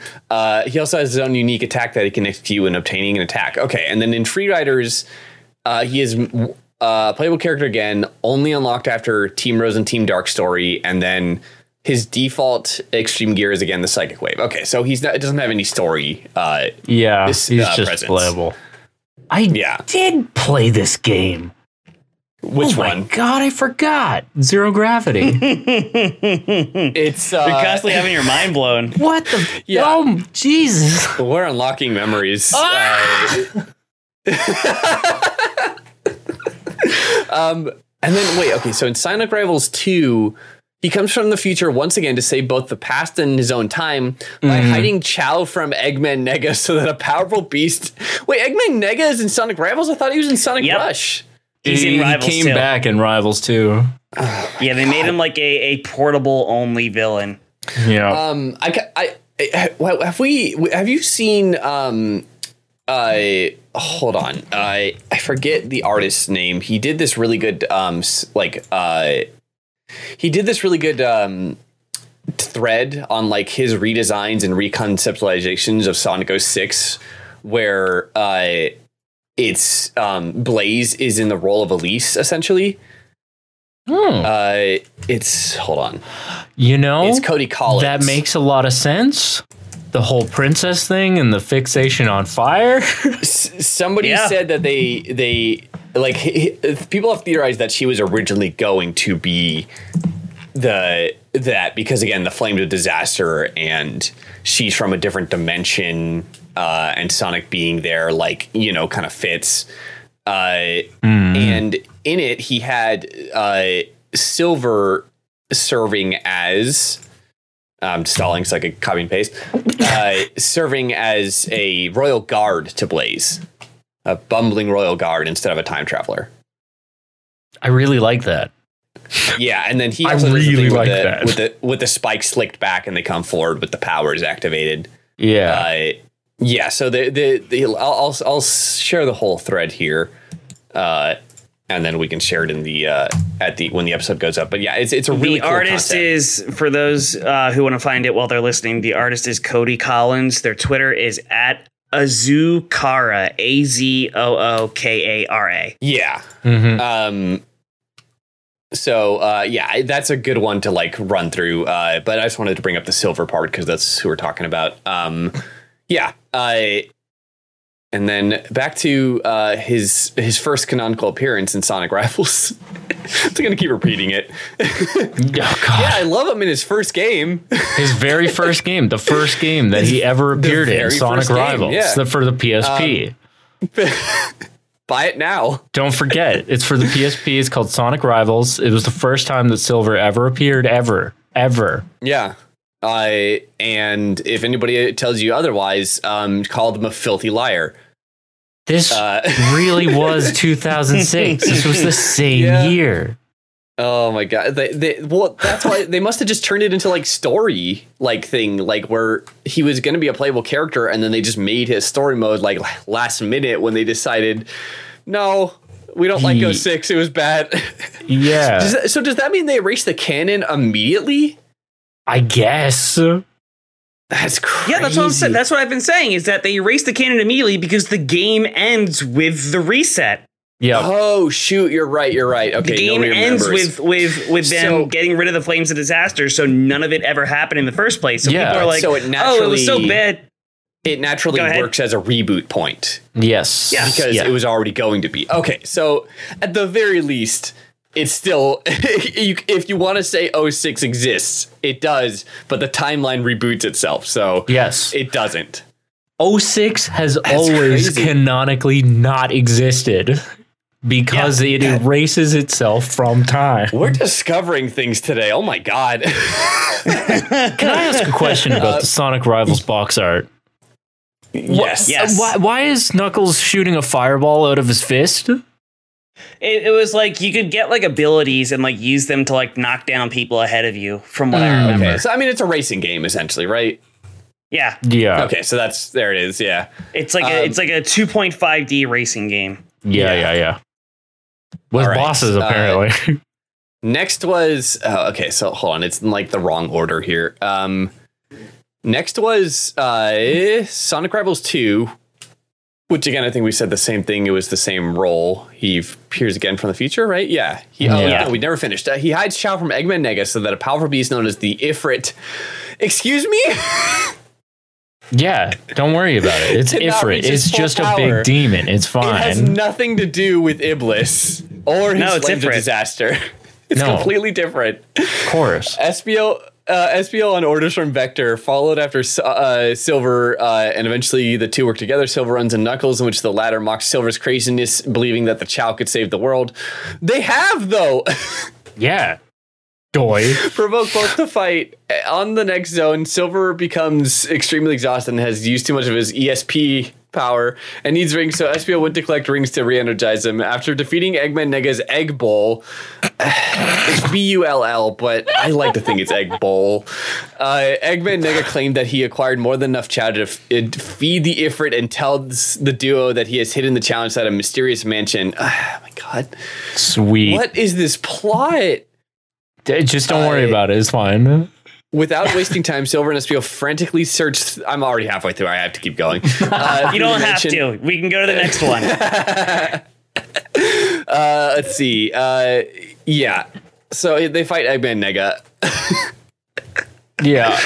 He also has his own unique attack that he can execute when obtaining an attack. Okay, and then in Free Riders, he is playable character again, only unlocked after Team Rose and Team Dark story, and then his default extreme gear is again the Psychic Wave. Okay, so he's not. It doesn't have any story. He's just presence. Playable. I did play this game. Which one? My God, I forgot. Zero Gravity. It's you're constantly having your mind blown. What the? Yeah. Oh, Jesus! We're unlocking memories. And then so in Sonic Rivals 2. He comes from the future once again to save both the past and his own time by hiding Chao from Eggman Nega so that a powerful beast... Wait, Eggman Nega is in Sonic Rivals? I thought he was in Sonic Rush. He's in Rivals too. He came back in Rivals too. Oh, yeah, they made him like a portable-only villain. Yeah. Have you seen... hold on. I forget the artist's name. He did this really good... He did this really good thread on like his redesigns and reconceptualizations of Sonic 06, where it's Blaze is in the role of Elise, essentially. Hold on. It's Cody Collins. That makes a lot of sense. The whole princess thing and the fixation on fire. Somebody said that they like people have theorized that she was originally going to be that because, again, the flames of disaster and she's from a different dimension and Sonic being there, kind of fits. And in it, he had Silver serving as. I'm stalling so I could copy and paste. Serving as a royal guard to Blaze. A bumbling royal guard instead of a time traveler. I really like that. Yeah, and then he also really like that. With the spike slicked back and they come forward with the powers activated. Yeah. So I'll share the whole thread here. And then we can share it in the when the episode goes up. But it's a really cool artist concept. Is for those who want to find it while they're listening. The artist is Cody Collins. Their Twitter is at Azookara, Azookara. Yeah. Mm-hmm. So that's a good one to run through. But I just wanted to bring up the Silver part because that's who we're talking about. And then back to his first canonical appearance in Sonic Rivals. I'm going to keep repeating it. Oh, God. Yeah, I love him in his first game. His very first game. The first game that he ever appeared in, Sonic Rivals, for the PSP. Buy it now. Don't forget, it's for the PSP. It's called Sonic Rivals. It was the first time that Silver ever appeared, ever. Yeah. And if anybody tells you otherwise, call them a filthy liar. This really was 2006. This was the same year. Oh my God. That's why they must have just turned it into story thing, where he was going to be a playable character. And then they just made his story mode last minute when they decided, no, we don't like 06. It was bad. Yeah. So does that mean they erased the canon immediately? I guess. That's crazy. Yeah, that's what I'm saying. That's what I've been saying is that they erased the canon immediately because the game ends with the reset. Yeah. Oh shoot, you're right. Okay. The game ends with them getting rid of the flames of disaster, so none of it ever happened in the first place. So people are like, so it was so bad. It naturally works as a reboot point. Yes. Because it was already going to be. Okay, so at the very least, it's still, if you want to say 06 exists, it does, but the timeline reboots itself, so yes, it doesn't. 06 has canonically not existed because it erases itself from time. We're discovering things today. Oh my God. Can I ask a question about the Sonic Rivals box art? Yes. Why is Knuckles shooting a fireball out of his fist? It was like you could get like abilities and like use them to like knock down people ahead of you, from what I remember. Okay. So I mean, it's a racing game essentially, right? Yeah. Yeah. Okay, so that's there it is. Yeah. It's like a 2.5D racing game. Yeah. With bosses apparently. Next was okay, so hold on, it's in like the wrong order here. Next was Sonic Rivals 2, which again I think we said the same thing. It was the same role. He appears again from the future, right? Yeah. No, we never finished. He hides Shao from Eggman Nega so that a powerful beast known as the Ifrit. Excuse me? Yeah, don't worry about it. It's Ifrit. It's just a big demon. It's fine. It has nothing to do with Iblis or his slave to disaster. It's completely different. Of course. SBO on orders from Vector followed after Silver, and eventually the two work together. Silver runs in Knuckles, in which the latter mocks Silver's craziness, believing that the Chao could save the world. They have, though. Yeah. Provoke both to fight. On the next zone, Silver becomes extremely exhausted and has used too much of his ESP power and needs rings, so SBO went to collect rings to re-energize him. After defeating Eggman Nega's Egg Bowl, it's B-U-L-L, but I like to think it's Egg Bowl. Eggman Nega claimed that he acquired more than enough chow to feed the Ifrit and tells the duo that he has hidden the challenge at a mysterious mansion. Oh my God. Sweet. What is this plot? Just don't worry about it. It's fine. Without wasting time, Silver and SBO frantically searched. I'm already halfway through. I have to keep going. You don't have to. We can go to the next one. Let's see. Yeah. So they fight Eggman Nega. Yeah.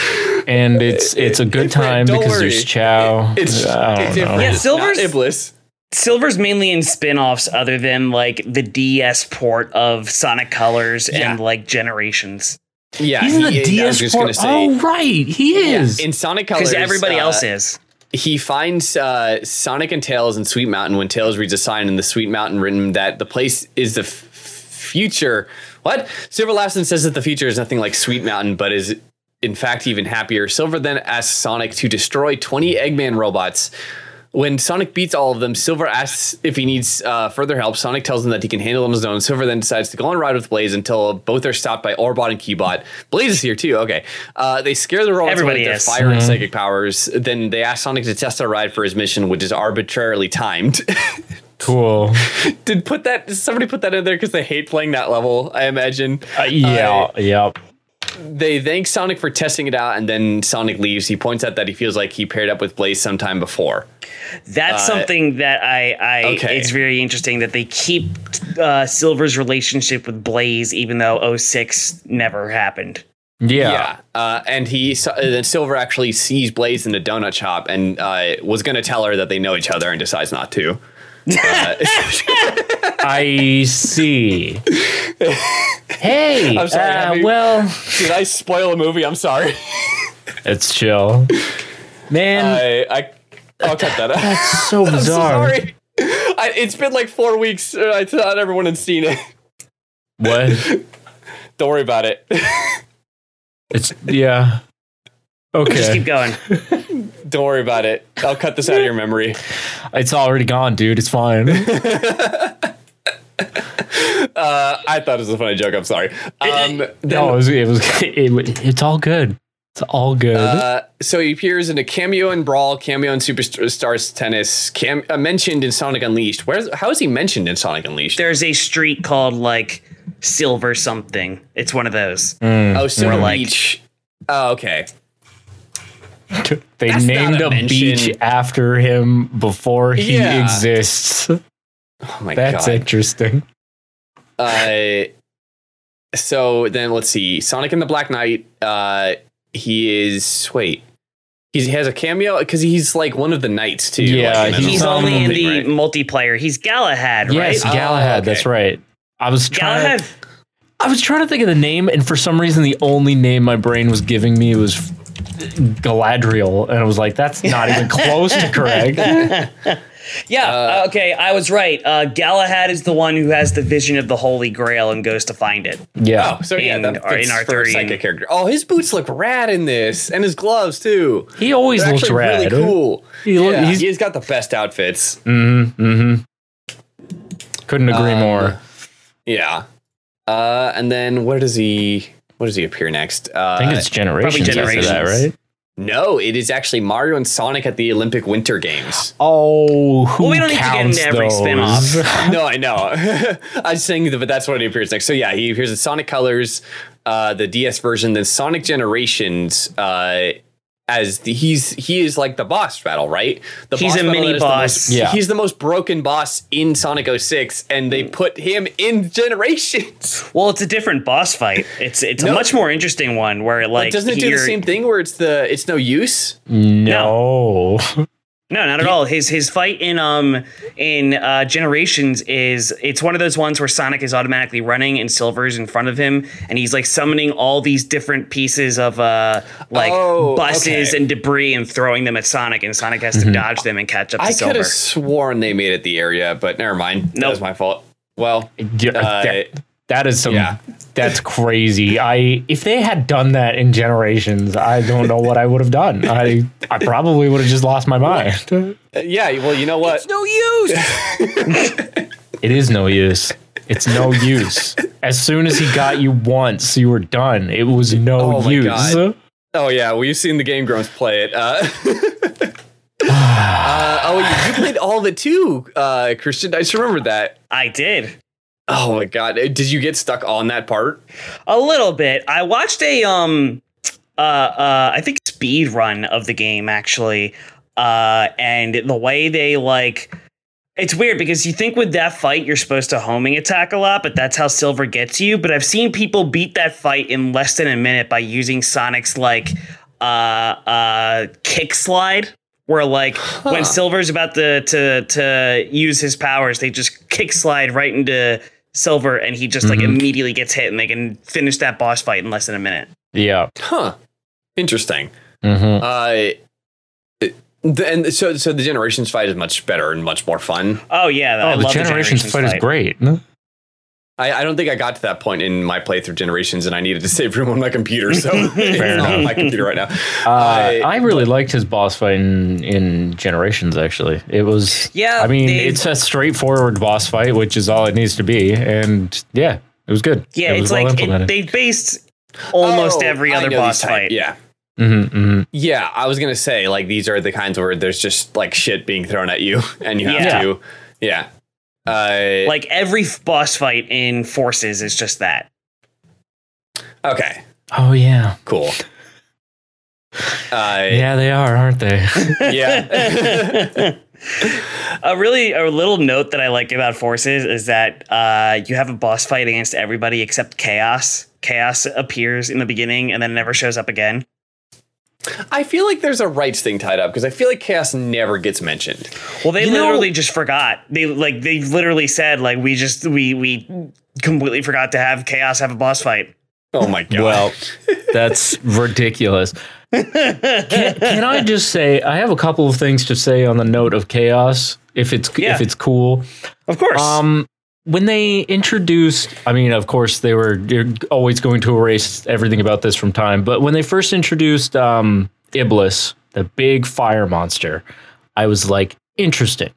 And it's a good time because there's Chow. I don't know. Yeah, Silver's Iblis. Silver's mainly in spin-offs other than like the DS port of Sonic Colors and like Generations. Yeah, he's in the DS port. Oh, right. He is. In Sonic Colors. Because everybody else is. He finds Sonic and Tails in Sweet Mountain when Tails reads a sign in the Sweet Mountain written that the place is the future. What? Silver laughs and says that the future is nothing like Sweet Mountain, but is in fact even happier. Silver then asks Sonic to destroy 20 Eggman robots. When Sonic beats all of them, Silver asks if he needs further help. Sonic tells him that he can handle them on his own. Silver then decides to go on a ride with Blaze until both are stopped by Orbot and Keybot. Blaze is here, too. Okay. They scare the robots with their fire and psychic powers. Then they ask Sonic to test a ride for his mission, which is arbitrarily timed. Cool. Somebody put that in there because they hate playing that level, I imagine. Yeah. They thank Sonic for testing it out, and then Sonic leaves. He points out that he feels like he paired up with Blaze sometime before. That's something that it's very interesting that they keep Silver's relationship with Blaze, even though 06 never happened. Yeah. And then Silver actually sees Blaze in the donut shop and was going to tell her that they know each other and decides not to. I see. Hey, I'm sorry, did I spoil a movie? I'm sorry. It's chill, man. I'll cut that out. That's so bizarre. I'm sorry. It's been like 4 weeks. I thought everyone had seen it. What? Don't worry about it. Okay. Just keep going. Don't worry about it. I'll cut this out of your memory. It's already gone, dude. It's fine. I thought it was a funny joke. I'm sorry. It's all good. It's all good. So he appears in a cameo in Brawl, cameo in Superstars Tennis, mentioned in Sonic Unleashed. How is he mentioned in Sonic Unleashed? There's a street called like Silver something. It's one of those. Silver Beach. Okay. They named a beach after him before he exists. Oh my God. That's interesting. So then let's see. Sonic and the Black Knight. He has a cameo because he's like one of the knights too. Yeah, like, he's only in the multiplayer. He's Galahad, right? Yes, Galahad. That's right. I was trying. Galahad. I was trying to think of the name, and for some reason, the only name my brain was giving me was Galadriel, and I was like, that's not even close to correct. Yeah, okay, I was right. Galahad is the one who has the vision of the Holy Grail and goes to find it. Yeah. Oh, so yeah, that's Arthurian psychic character. Oh, his boots look rad in this, and his gloves too. He always looks rad. Really cool. He's got the best outfits. Mm-hmm. Couldn't agree more. Yeah. And then where does he appear next? I think it's Generations after that, right? No, it is actually Mario and Sonic at the Olympic Winter Games. Oh, we don't need to get into every spin-off. No, I know. I was saying that, but that's what he appears next. So yeah, he appears in Sonic Colors, the DS version, then Sonic Generations, as he is like the boss battle, right? He's a mini boss. He's the most broken boss in Sonic 06, and they put him in Generations. Well, it's a different boss fight. It's a much more interesting one where like doesn't it do the same thing where it's no use? No. No, not at all. His fight in Generations is it's one of those ones where Sonic is automatically running and Silver's in front of him, and he's like summoning all these different pieces of buses and debris and throwing them at Sonic, and Sonic has to dodge them and catch up to Silver. I could have sworn they made it the area, but never mind. Nope. That was my fault. Well, that is some. Yeah. That's crazy. If they had done that in Generations, I don't know what I would have done. I probably would have just lost my mind. Yeah, well, you know what? It's no use. It is no use. It's no use. As soon as he got you once, you were done. It was no use. God. Oh, yeah. Well, you've seen the Game Grumps play it. You played all the two, Christian. I just remembered that. I did. Oh my God. Did you get stuck on that part? A little bit. I watched a I think speed run of the game actually. And the way they it's weird because you think with that fight you're supposed to homing attack a lot, but that's how Silver gets you. But I've seen people beat that fight in less than a minute by using Sonic's kick slide. Where when Silver's about to use his powers, they just kick slide right into Silver, and he just immediately gets hit, and they can finish that boss fight in less than a minute. Yeah. Huh. Interesting. So the Generations fight is much better and much more fun. Oh yeah. I love the Generations fight is great. No? I don't think I got to that point in my playthrough Generations, and I needed to save room on my computer, so it's not on my computer right now. I really liked his boss fight in Generations, actually. It was, it's a straightforward boss fight, which is all it needs to be, and yeah, it was good. Yeah, it was they based almost every other boss fight. Yeah. Mm-hmm, mm-hmm. Yeah, I was going to say, these are the kinds where there's just, shit being thrown at you, and you have to, yeah. Every boss fight in Forces is just that. Okay. Oh yeah. Cool. Yeah, they are, aren't they? Yeah. A little note that I like about Forces is that you have a boss fight against everybody except Chaos. Chaos appears in the beginning and then never shows up again. I feel like there's a rights thing tied up because I feel like Chaos never gets mentioned. Well, they literally just forgot. They literally said we completely forgot to have Chaos have a boss fight. Oh my God. Well, that's ridiculous. Can I just say I have a couple of things to say on the note of Chaos if it's cool. Of course. When they introduced, of course, you're always going to erase everything about this from time. But when they first introduced Iblis, the big fire monster, I was like, interesting.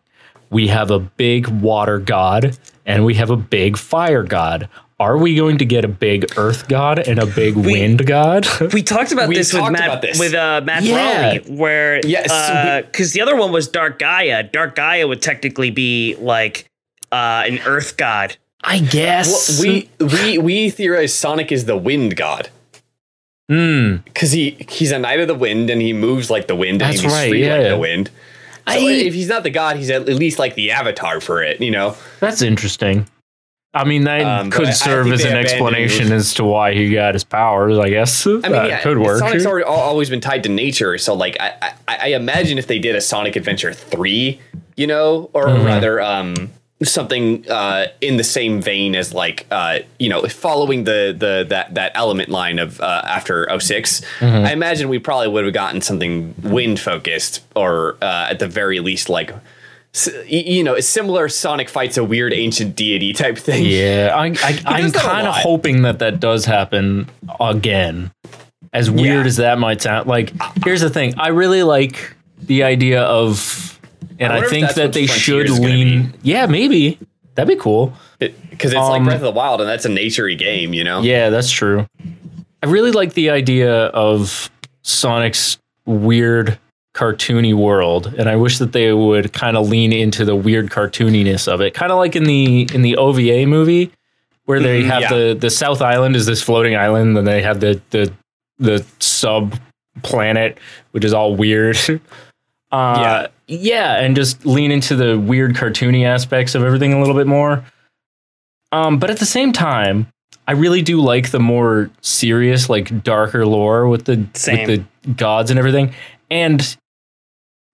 We have a big water god and we have a big fire god. Are we going to get a big earth god and a big wind god? We talked about this with Matt Brawley, where because the other one was Dark Gaia. Dark Gaia would technically be an earth god, I guess. Well, we theorize Sonic is the wind god. Because he's a knight of the wind and he moves like the wind. That's and he's free like the wind. So if he's not the god, he's at least like the avatar for it, you know? That's interesting. That could serve as an explanation as to why he got his powers, I guess. Could work. Sonic's always been tied to nature, so I imagine if they did a Sonic Adventure 3, you know, or rather something in the same vein as like, you know, following that element line of after 06, mm-hmm. I imagine we probably would have gotten something wind focused or at the very least, like, you know, similar Sonic fights a weird ancient deity type thing. Yeah, I'm kind of hoping that does happen again. As weird as that might sound, like, here's the thing. I really like the idea of, and I think that they should lean. Yeah, maybe. That'd be cool. Because it's like Breath of the Wild, and that's a nature-y game, you know? Yeah, that's true. I really like the idea of Sonic's weird cartoony world, and I wish that they would kind of lean into the weird cartooniness of it. Kind of like in the OVA movie, where they have the South Island is this floating island, and they have the sub planet, which is all weird. And just lean into the weird cartoony aspects of everything a little bit more. But at the same time, I really do like the more serious, like darker lore with the gods and everything. And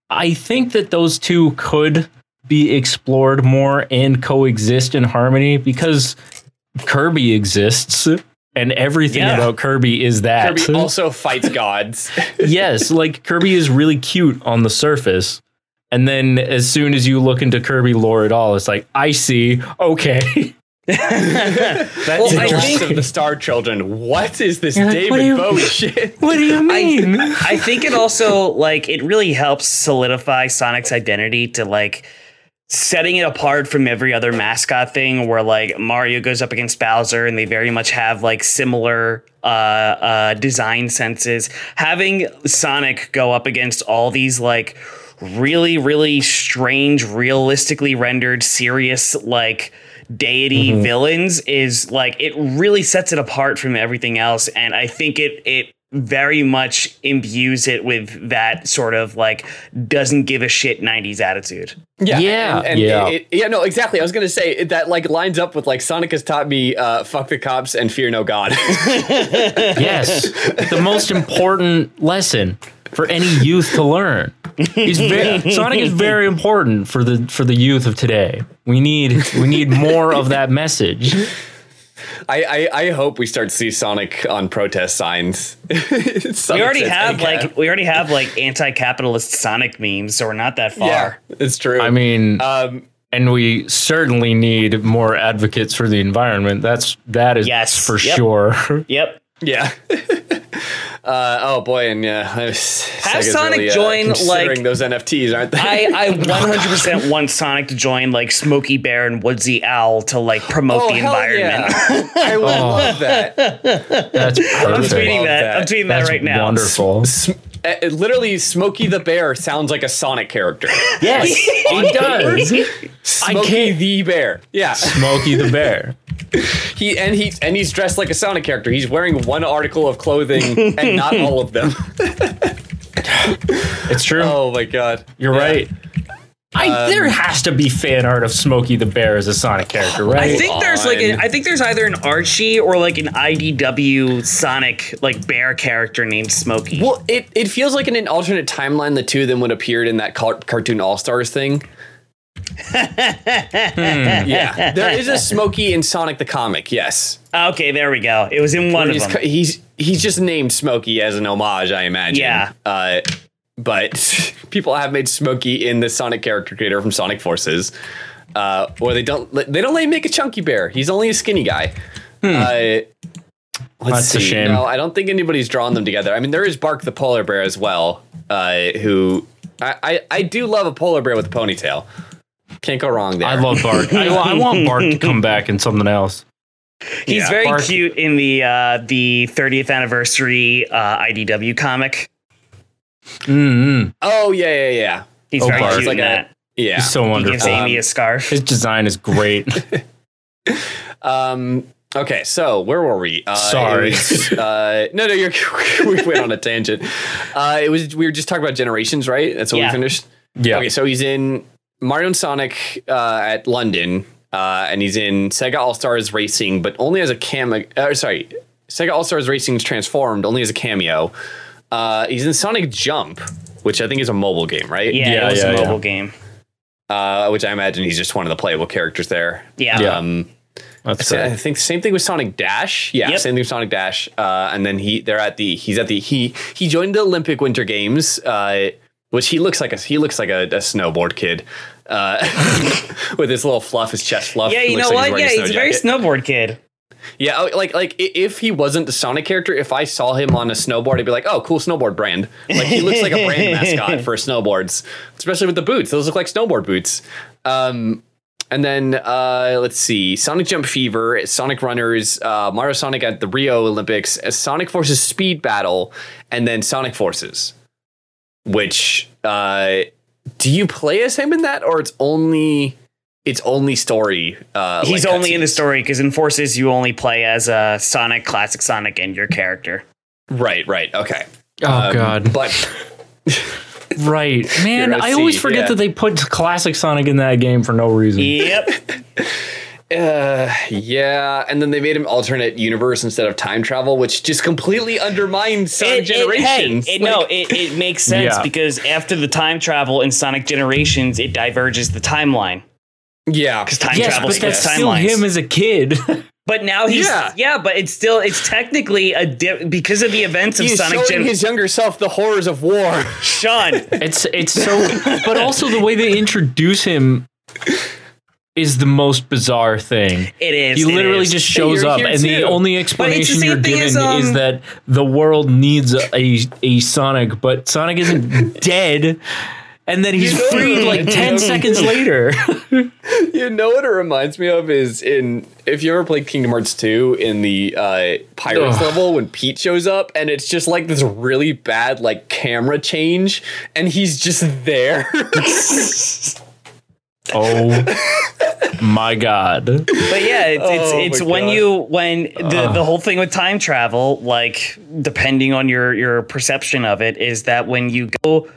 I think that those two could be explored more and coexist in harmony, because Kirby exists. And everything about Kirby is that. Kirby also fights gods. Yes, like Kirby is really cute on the surface. And then as soon as you look into Kirby lore at all, it's like, I see. Okay. Of the Star Children. What is this David Bowie shit? What do you mean? I think it also, like, it really helps solidify Sonic's identity to, like, setting it apart from every other mascot thing where, like, Mario goes up against Bowser and they very much have, like, similar design senses. Having Sonic go up against all these, like, really, really strange, realistically rendered, serious, like, deity villains is, like, it really sets it apart from everything else. And I think it very much imbues it with that sort of, like, doesn't give a shit 90s attitude. No, exactly. I was gonna say that, like, lines up with, like, Sonic has taught me fuck the cops and fear no god. Yes, the most important lesson for any youth to learn. Sonic is very important for the youth of today. We need more of that message. I hope we start to see Sonic on protest signs. We already have anti-capitalist Sonic memes, so we're not that far. Yeah, it's true. I mean, and we certainly need more advocates for the environment. That is yes, for sure. Yep. Yeah. Oh boy, and yeah, have Sega's Sonic really, join, like, those NFTs, aren't they? I 100% want Sonic to join, like, Smokey Bear and Woodsy Owl to, like, promote the environment. Yeah. I would love that. That's perfect. I'm tweeting that right now. Wonderful. Literally, Smokey the Bear sounds like a Sonic character. Yes, he does. Smokey the Bear. Yeah, Smokey the Bear. He's dressed like a Sonic character. He's wearing one article of clothing and not all of them. It's true. Oh my god, you're right. There has to be fan art of Smokey the Bear as a Sonic character, right? I think there's either an Archie or, like, an IDW Sonic, like, bear character named Smokey. Well, it feels like in an alternate timeline the two of them would appeared in that cartoon All-Stars thing. Yeah, there is a Smokey in Sonic the Comic. Yes. Okay, there we go. It was in one of them. He's just named Smokey as an homage, I imagine. Yeah. But people have made Smokey in the Sonic character creator from Sonic Forces, or they don't let him make a chunky bear. He's only a skinny guy. Let's see. A shame. No, I don't think anybody's drawn them together. I mean, there is Bark the Polar Bear as well, who I do love a polar bear with a ponytail. Can't go wrong there. I love Bark. I want Bark to come back in something else. He's very cute in the 30th anniversary IDW comic. Mm-hmm. Oh yeah. He's very cute in that. Yeah, he's so wonderful. He gives Amy a scarf. His design is great. Okay, so where were we? Sorry. No, we went on a tangent. We were just talking about Generations, right? That's what we finished. Yeah. Okay, so he's in Mario and Sonic at London, and he's in Sega All-Stars Racing, but only as a cameo. Sorry, Sega All-Stars Racing is transformed only as a cameo. He's in Sonic Jump, which I think is a mobile game, right? Yeah, it's a mobile game. which I imagine he's just one of the playable characters there. Yeah. That's I think same thing with Sonic Dash. Yeah, yep. Same thing with Sonic Dash. And then he joined the Olympic Winter Games, which he looks like a snowboard kid. With his little fluff, his chest fluff. Yeah, you know what? Yeah, he's a very snowboard kid. Yeah, like if he wasn't the Sonic character, if I saw him on a snowboard, I'd be like, oh, cool snowboard brand. Like he looks like a brand mascot for snowboards, especially with the boots. Those look like snowboard boots. And then let's see, Sonic Jump Fever, Sonic Runners, Mario Sonic at the Rio Olympics, Sonic Forces Speed Battle, and then Sonic Forces, which. Do you play as him in that, or it's only story? He's like only in the story, because in Forces you only play as a Sonic, classic Sonic, and your character. Right. Okay. Oh God, but right, man, I always forget that they put classic Sonic in that game for no reason. Yep. Yeah, and then they made him alternate universe instead of time travel, which just completely undermines Sonic Generations. It makes sense because after the time travel in Sonic Generations, it diverges the timeline. Yeah, because time travel splits timelines. Still him as a kid, but now he's but it's technically because of the events of Sonic. He's showing his younger self the horrors of war, Sean. it's so, but also the way they introduce him. Is the most bizarre thing. It is. He literally just shows up, and the only explanation you're given is that the world needs a Sonic, but Sonic isn't dead, and then he's freed like 10 seconds later. You know what it reminds me of is if you ever played Kingdom Hearts 2 in the Pirates level when Pete shows up, and it's just like this really bad like camera change, and he's just there. Oh my God. But yeah, it's when the whole thing with time travel, like depending on your perception of it, is that when you go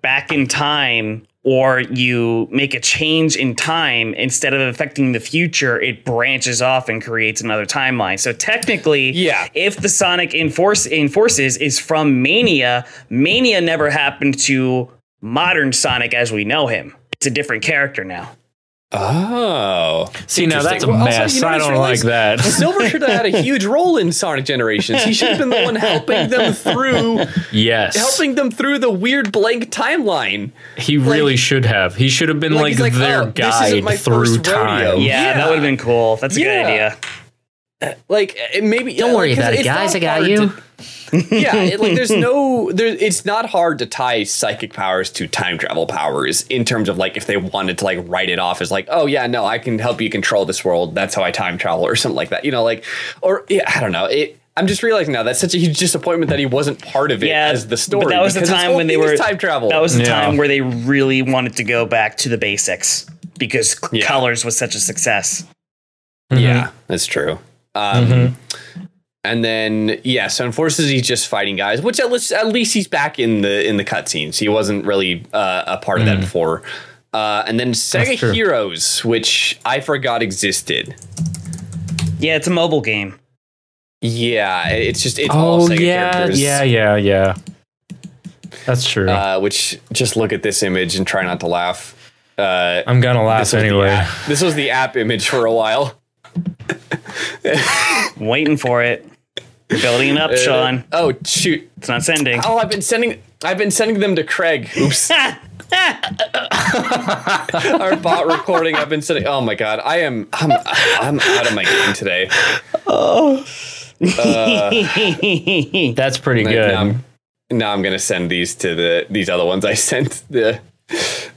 back in time or you make a change in time, instead of affecting the future, it branches off and creates another timeline. So technically, if the Sonic in Forces is from Mania never happened to modern Sonic as we know him. It's a different character now. Oh, see, now that's a mess. Also, I don't like that. Silver should have had a huge role in Sonic Generations. He should have been the one helping them through the weird blank timeline. He really should have. He should have been like their guide through time. Yeah, that would have been cool. That's a good idea. Maybe don't worry about it, guys. I got you. It's not hard to tie psychic powers to time travel powers in terms of like if they wanted to like write it off as like, oh yeah, no, I can help you control this world. That's how I time travel or something like that. You know, like, or yeah, I don't know. I'm just realizing now that's such a huge disappointment that he wasn't part of it as the story. But that was the time when they were time travel. That was the time where they really wanted to go back to the basics because Colors was such a success. Mm-hmm. Yeah, that's true. And then so in Forces he's just fighting guys, which at least he's back in the cutscenes. He wasn't really a part of that before. And then Sega Heroes, which I forgot existed. Yeah, it's a mobile game. Yeah, it's just all Sega characters. Yeah. That's true. Which just look at this image and try not to laugh. I'm gonna laugh anyway. This was the app image for a while. Waiting for it. You're building it up, Sean. Oh shoot. It's not sending. Oh, I've been sending them to Craig. Oops. Our bot recording I've been sending. Oh my God. I'm out of my game today. Oh. That's pretty good. Now I'm gonna send these to these other ones. I sent the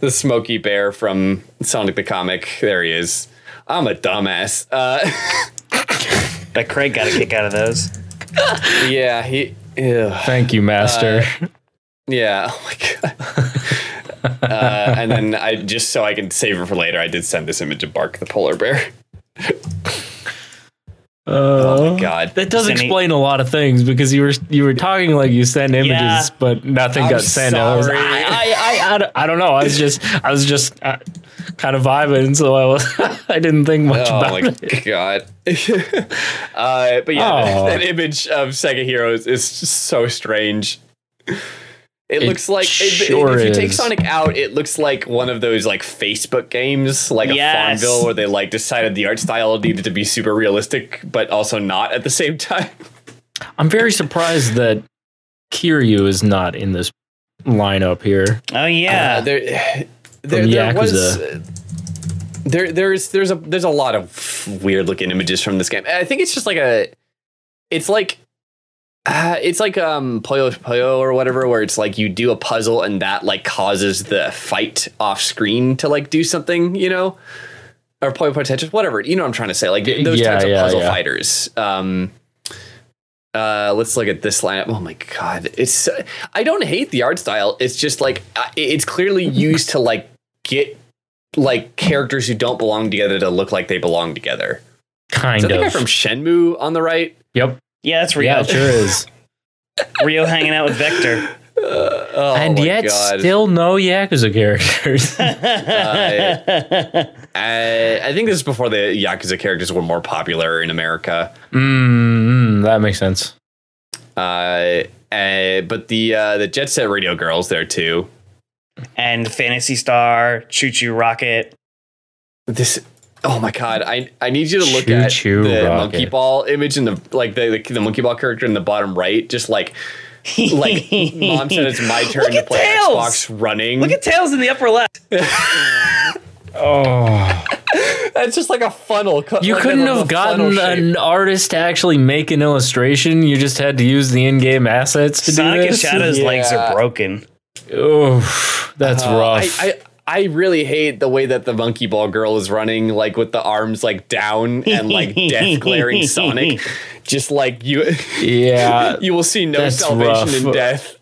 Smokey Bear from Sonic the Comic. There he is. I'm a dumbass. But Craig got a kick out of those. Yeah, he. Ew. Thank you, Master. Oh my God. And then I just so I can save it for later. I did send this image of Bark the Polar Bear. Oh my God, that does explain a lot of things because you were talking like you sent images, but nothing got sent. I don't know. I was just kind of vibing, so I was I didn't think much about it. Oh my God. But that image of Sega Heroes is so strange. It looks like sure if you take Sonic out, it looks like one of those like Facebook games, like a Farmville, where they like decided the art style needed to be super realistic, but also not at the same time. I'm very surprised that Kiryu is not in this lineup here. Oh yeah, there's a lot of weird looking images from this game. I think it's just like it's like Puyo Puyo or whatever, where it's like you do a puzzle and that like causes the fight off screen to like do something, you know, or Puyo Puyo Tetris, whatever. You know what I'm trying to say? Like those types of puzzle fighters. Let's look at this lineup. Oh my God. It's, I don't hate the art style. It's just like, it's clearly used to like get like characters who don't belong together to look like they belong together. Kind of. Is that the guy from Shenmue on the right? Yep. Yeah, that's Ryo. Yeah, it sure is. Ryo hanging out with Vector. Still no Yakuza characters. I think this is before the Yakuza characters were more popular in America. That makes sense. But the Jet Set Radio girls there too. And Phantasy Star, Choo Choo Rocket. This... Oh my God! I need you to look at the monkey ball image and the monkey ball character in the bottom right. Just like Mom said, it's my turn to play Tails. Xbox running. Look at Tails in the upper left. Oh, that's just like a funnel. You couldn't have gotten an artist to actually make an illustration. You just had to use the in-game assets to do this. Sonic and Shadow's legs are broken. Oh, that's rough. I really hate the way that the monkey ball girl is running, like with the arms like down and like death glaring Sonic. Just like you, you will see no salvation in death.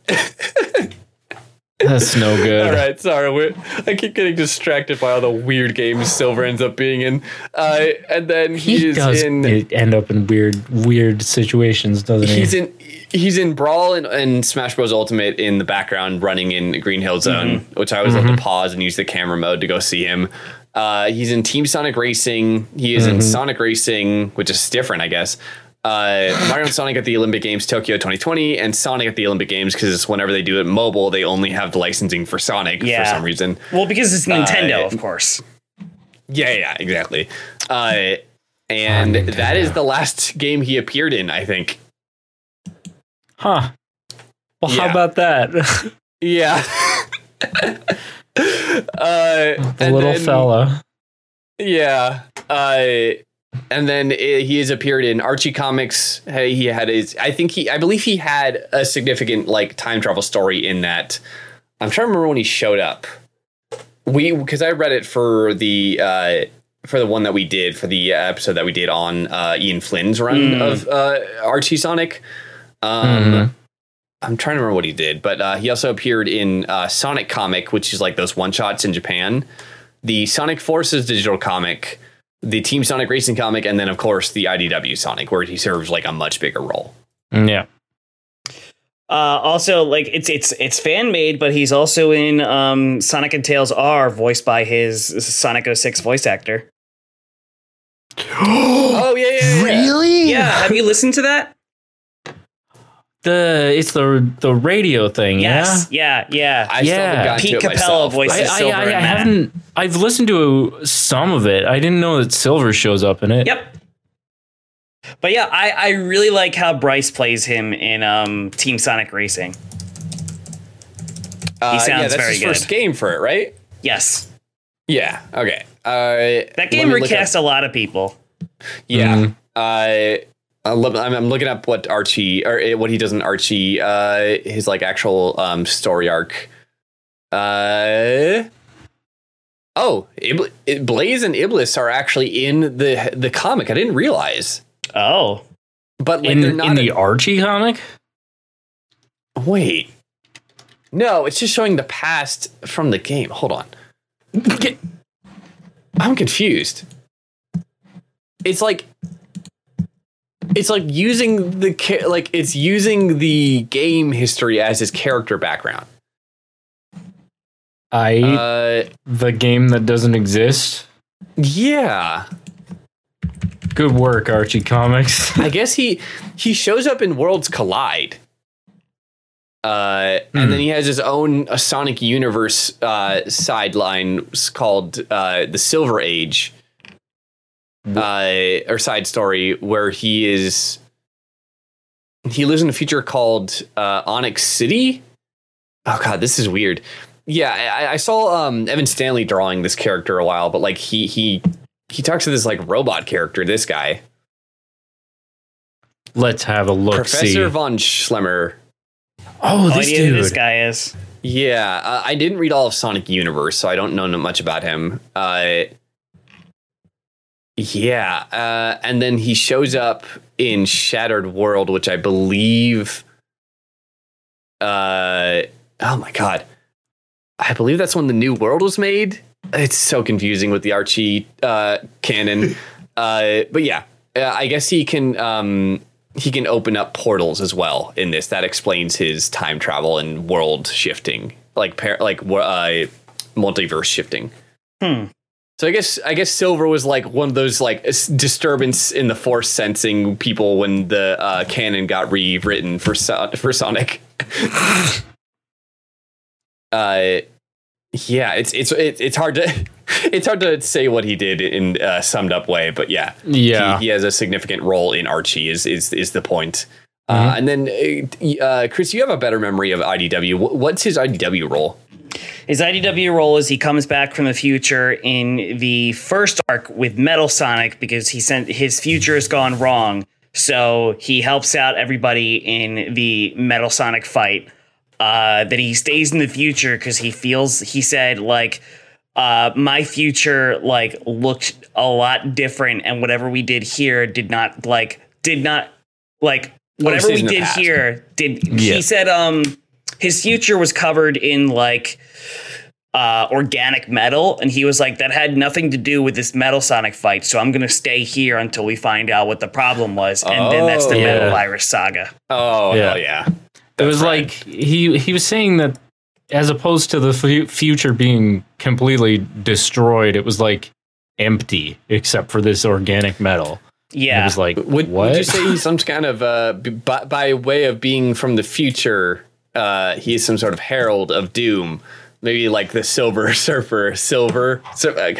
That's no good. All right, sorry. I keep getting distracted by all the weird games Silver ends up being in, and then he does end up in weird situations, doesn't he? He's in Brawl and Smash Bros. Ultimate in the background, running in Green Hill Zone, which I always have to pause and use the camera mode to go see him. He's in Team Sonic Racing. He is in Sonic Racing, which is different, I guess. Mario and Sonic at the Olympic Games Tokyo 2020 and Sonic at the Olympic Games, because it's whenever they do it mobile, they only have the licensing for Sonic for some reason. Well, because it's Nintendo, of course. Yeah, exactly. And that is the last game he appeared in, I think. Huh. Well, how about that? The little fella. Yeah. And then he has appeared in Archie Comics. He had his, I believe he had a significant like time travel story in that. I'm trying to remember when he showed up. Because I read it for the one that we did for the episode that we did on Ian Flynn's run of Archie Sonic. I'm trying to remember what he did, but he also appeared in Sonic Comic, which is like those one shots in Japan, the Sonic Forces digital comic, the Team Sonic Racing comic, and then, of course, the IDW Sonic, where he serves like a much bigger role. Yeah. Also, like it's fan made, but he's also in Sonic and Tails R, voiced by his Sonic 06 voice actor. Oh yeah. Really? Yeah. Have you listened to that? It's the radio thing. Yes. Yeah. I still haven't gotten to it myself. Pete Capello voices Silver. I haven't. I've listened to some of it. I didn't know that Silver shows up in it. Yep. But yeah, I really like how Bryce plays him in Team Sonic Racing. He sounds very good. That's his first game for it, right? Yes. Yeah. Okay. That game recast a lot of people. Yeah. I'm looking up what Archie or what he does in Archie, his like actual story arc. Blaze and Iblis are actually in the comic. I didn't realize. Oh, but like, they're not in the Archie comic. Wait, no, it's just showing the past from the game. Hold on, I'm confused. It's like using the using the game history as his character background. The game that doesn't exist. Yeah. Good work, Archie Comics. I guess he shows up in Worlds Collide. And then he has his own Sonic Universe sideline called the Silver Age, or side story, where he lives in a future called Onyx City. Oh God, this is weird. Yeah, I saw Evan Stanley drawing this character a while, but like he talks to this like robot character. This guy. Let's have a look. Professor Von Schlemmer. Oh, this dude. This guy is. Yeah, I didn't read all of Sonic Universe, so I don't know much about him. And then he shows up in Shattered World, which I believe. Oh my God, I believe that's when the new world was made. It's so confusing with the Archie canon, but yeah, I guess he can. He can open up portals as well in this. That explains his time travel and world shifting, like multiverse shifting. So I guess Silver was like one of those like disturbance in the force sensing people when the canon got rewritten for Sonic. Yeah, it's hard to say what he did in a summed up way, but yeah, he has a significant role in Archie. Is the point? And then, Chris, you have a better memory of IDW. What's his IDW role? His IDW role is he comes back from the future in the first arc with Metal Sonic because his future has gone wrong, so he helps out everybody in the Metal Sonic fight. That he stays in the future because he said my future like looked a lot different, and whatever we did here did not. He said his future was covered in like organic metal, and he was like, that had nothing to do with this Metal Sonic fight, so I'm gonna stay here until we find out what the problem was. And then that's the Metal Virus saga. It was right. Like he was saying that as opposed to the future being completely destroyed, it was like empty except for this organic metal. Yeah. And it was like, would you say he's some kind of by way of being from the future? He is some sort of herald of doom, maybe like the Silver Surfer.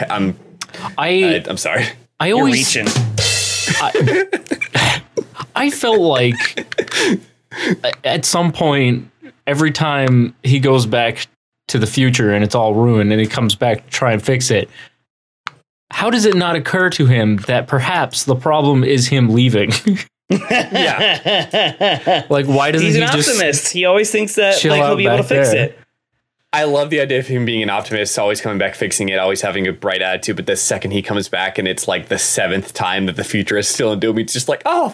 I'm sorry. I always reaching. I felt like. At some point, every time he goes back to the future and it's all ruined and he comes back to try and fix it, how does it not occur to him that perhaps the problem is him leaving? Yeah. Like, why doesn't he just... He's an optimist. He always thinks that like he'll be able to fix it. I love the idea of him being an optimist, always coming back, fixing it, always having a bright attitude, but the second he comes back and it's like the seventh time that the future is still in doom, it's just like, oh,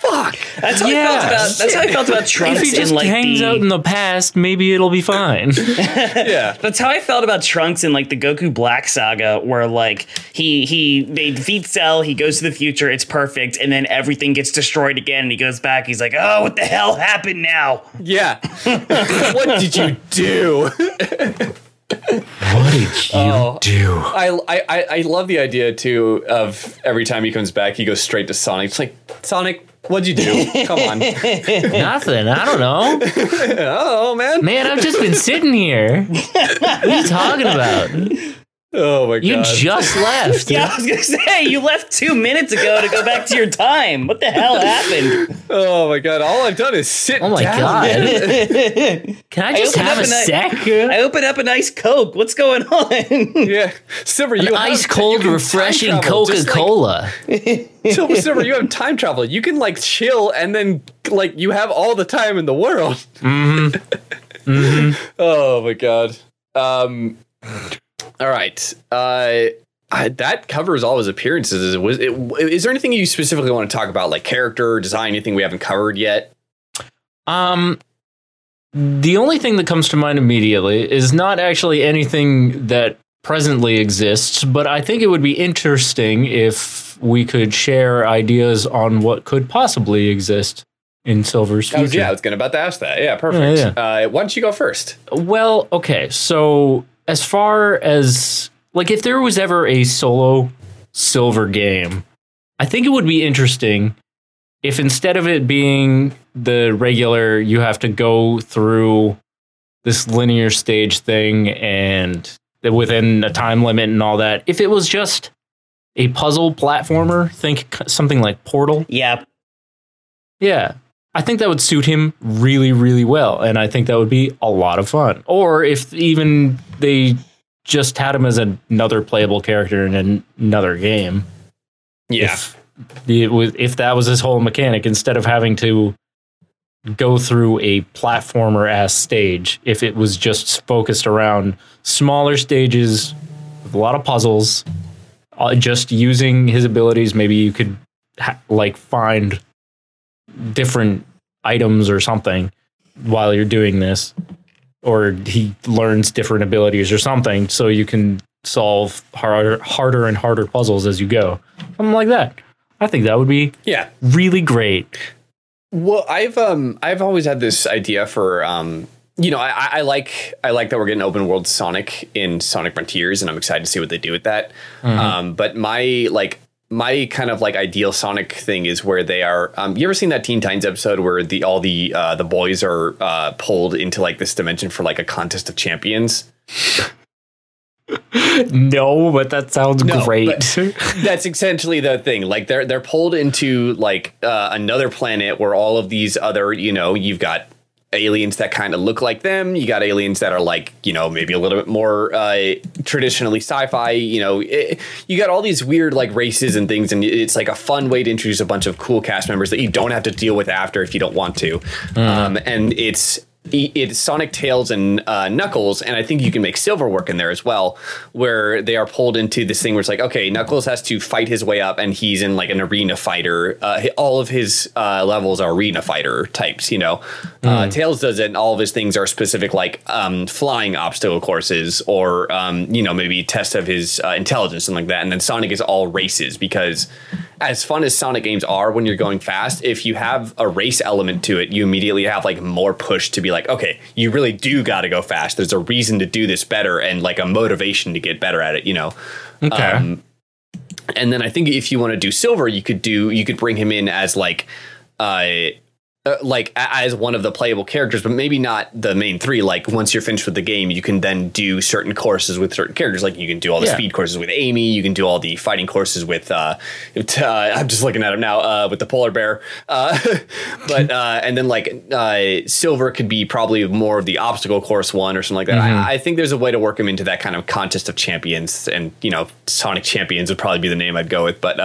fuck. That's how I felt about Trunks. If he just hangs out in the past, maybe it'll be fine. Yeah. That's how I felt about Trunks in like the Goku Black saga, where like they defeat Cell, he goes to the future, it's perfect, and then everything gets destroyed again, and he goes back, he's like, oh, what the hell happened now? Yeah. What did you do? What did you do? I love the idea too of every time he comes back, he goes straight to Sonic. It's like, Sonic, what'd you do? Come on. Nothing. I don't know. Oh, man. Man, I've just been sitting here. What are you talking about? Oh, my God. You just left. Yeah, I was going to say, you left 2 minutes ago to go back to your time. What the hell happened? Oh, my God. All I've done is sit down. Oh, my God. Can I just have a sec? I open up an iced Coke. What's going on? Yeah. Silver, you have ice cold, refreshing Coca-Cola. Silver, you have time travel. You can, like, chill, and then, like, you have all the time in the world. Mm-hmm. Mm-hmm. Oh, my God. All right. That covers all his appearances. Is there anything you specifically want to talk about, like character, design, anything we haven't covered yet? The only thing that comes to mind immediately is not actually anything that presently exists, but I think it would be interesting if we could share ideas on what could possibly exist in Silver's future. Yeah, I was about to ask that. Yeah, perfect. Yeah, yeah. Why don't you go first? Well, okay, so... As far as, like, if there was ever a solo Silver game, I think it would be interesting if instead of it being the regular, you have to go through this linear stage thing and within a time limit and all that. If it was just a puzzle platformer, think something like Portal. Yeah. Yeah. I think that would suit him really, really well. And I think that would be a lot of fun. Or if even they just had him as another playable character in another game. Yeah. If that was his whole mechanic, instead of having to go through a platformer-ass stage, if it was just focused around smaller stages with a lot of puzzles, just using his abilities, maybe you could find different items or something while you're doing this, or he learns different abilities or something, so you can solve harder and harder puzzles as you go. Something like that. I think that would be really great. Well, I've always had this idea for I like that we're getting open world Sonic in Sonic Frontiers, and I'm excited to see what they do with that. Mm-hmm. But my kind of like ideal Sonic thing is where they are. You ever seen that Teen Titans episode where all the boys are pulled into like this dimension for like a contest of champions? No, but that sounds great. That's essentially the thing. Like they're pulled into like another planet where all of these other, you've got aliens that kind of look like them. You got aliens that are like, maybe a little bit more traditionally sci-fi. You got all these weird like races and things. And it's like a fun way to introduce a bunch of cool cast members that you don't have to deal with after if you don't want to. And it's Sonic, Tails, and Knuckles, and I think you can make Silver work in there as well, where they are pulled into this thing where it's like, okay, Knuckles has to fight his way up, and he's in like an arena fighter. All of his levels are arena fighter types, Tails does it, and all of his things are specific, like flying obstacle courses, or maybe test of his intelligence, something like that. And then Sonic is all races, because as fun as Sonic games are when you're going fast, if you have a race element to it, you immediately have like more push to be like, okay, you really do got to go fast. There's a reason to do this better and like a motivation to get better at it, Okay. And then I think if you want to do Silver, you could bring him in as as one of the playable characters, but maybe not the main three. Like once you're finished with the game, you can then do certain courses with certain characters. Like you can do all the speed courses with Amy. You can do all the fighting courses with I'm just looking at him now with the polar bear. And then Silver could be probably more of the obstacle course one or something like that. Mm-hmm. I think there's a way to work him into that kind of contest of champions, and Sonic Champions would probably be the name I'd go with. But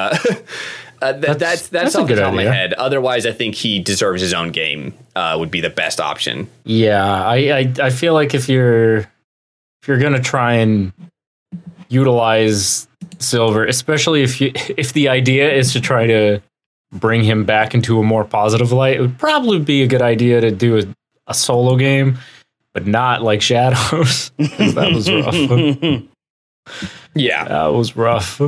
that's off the top of my head. Otherwise, I think he deserves his own game. Would be the best option. Yeah, I feel like if you're gonna try and utilize Silver, especially if the idea is to try to bring him back into a more positive light, it would probably be a good idea to do a solo game, but not like Shadows. That was rough. Yeah, that was rough.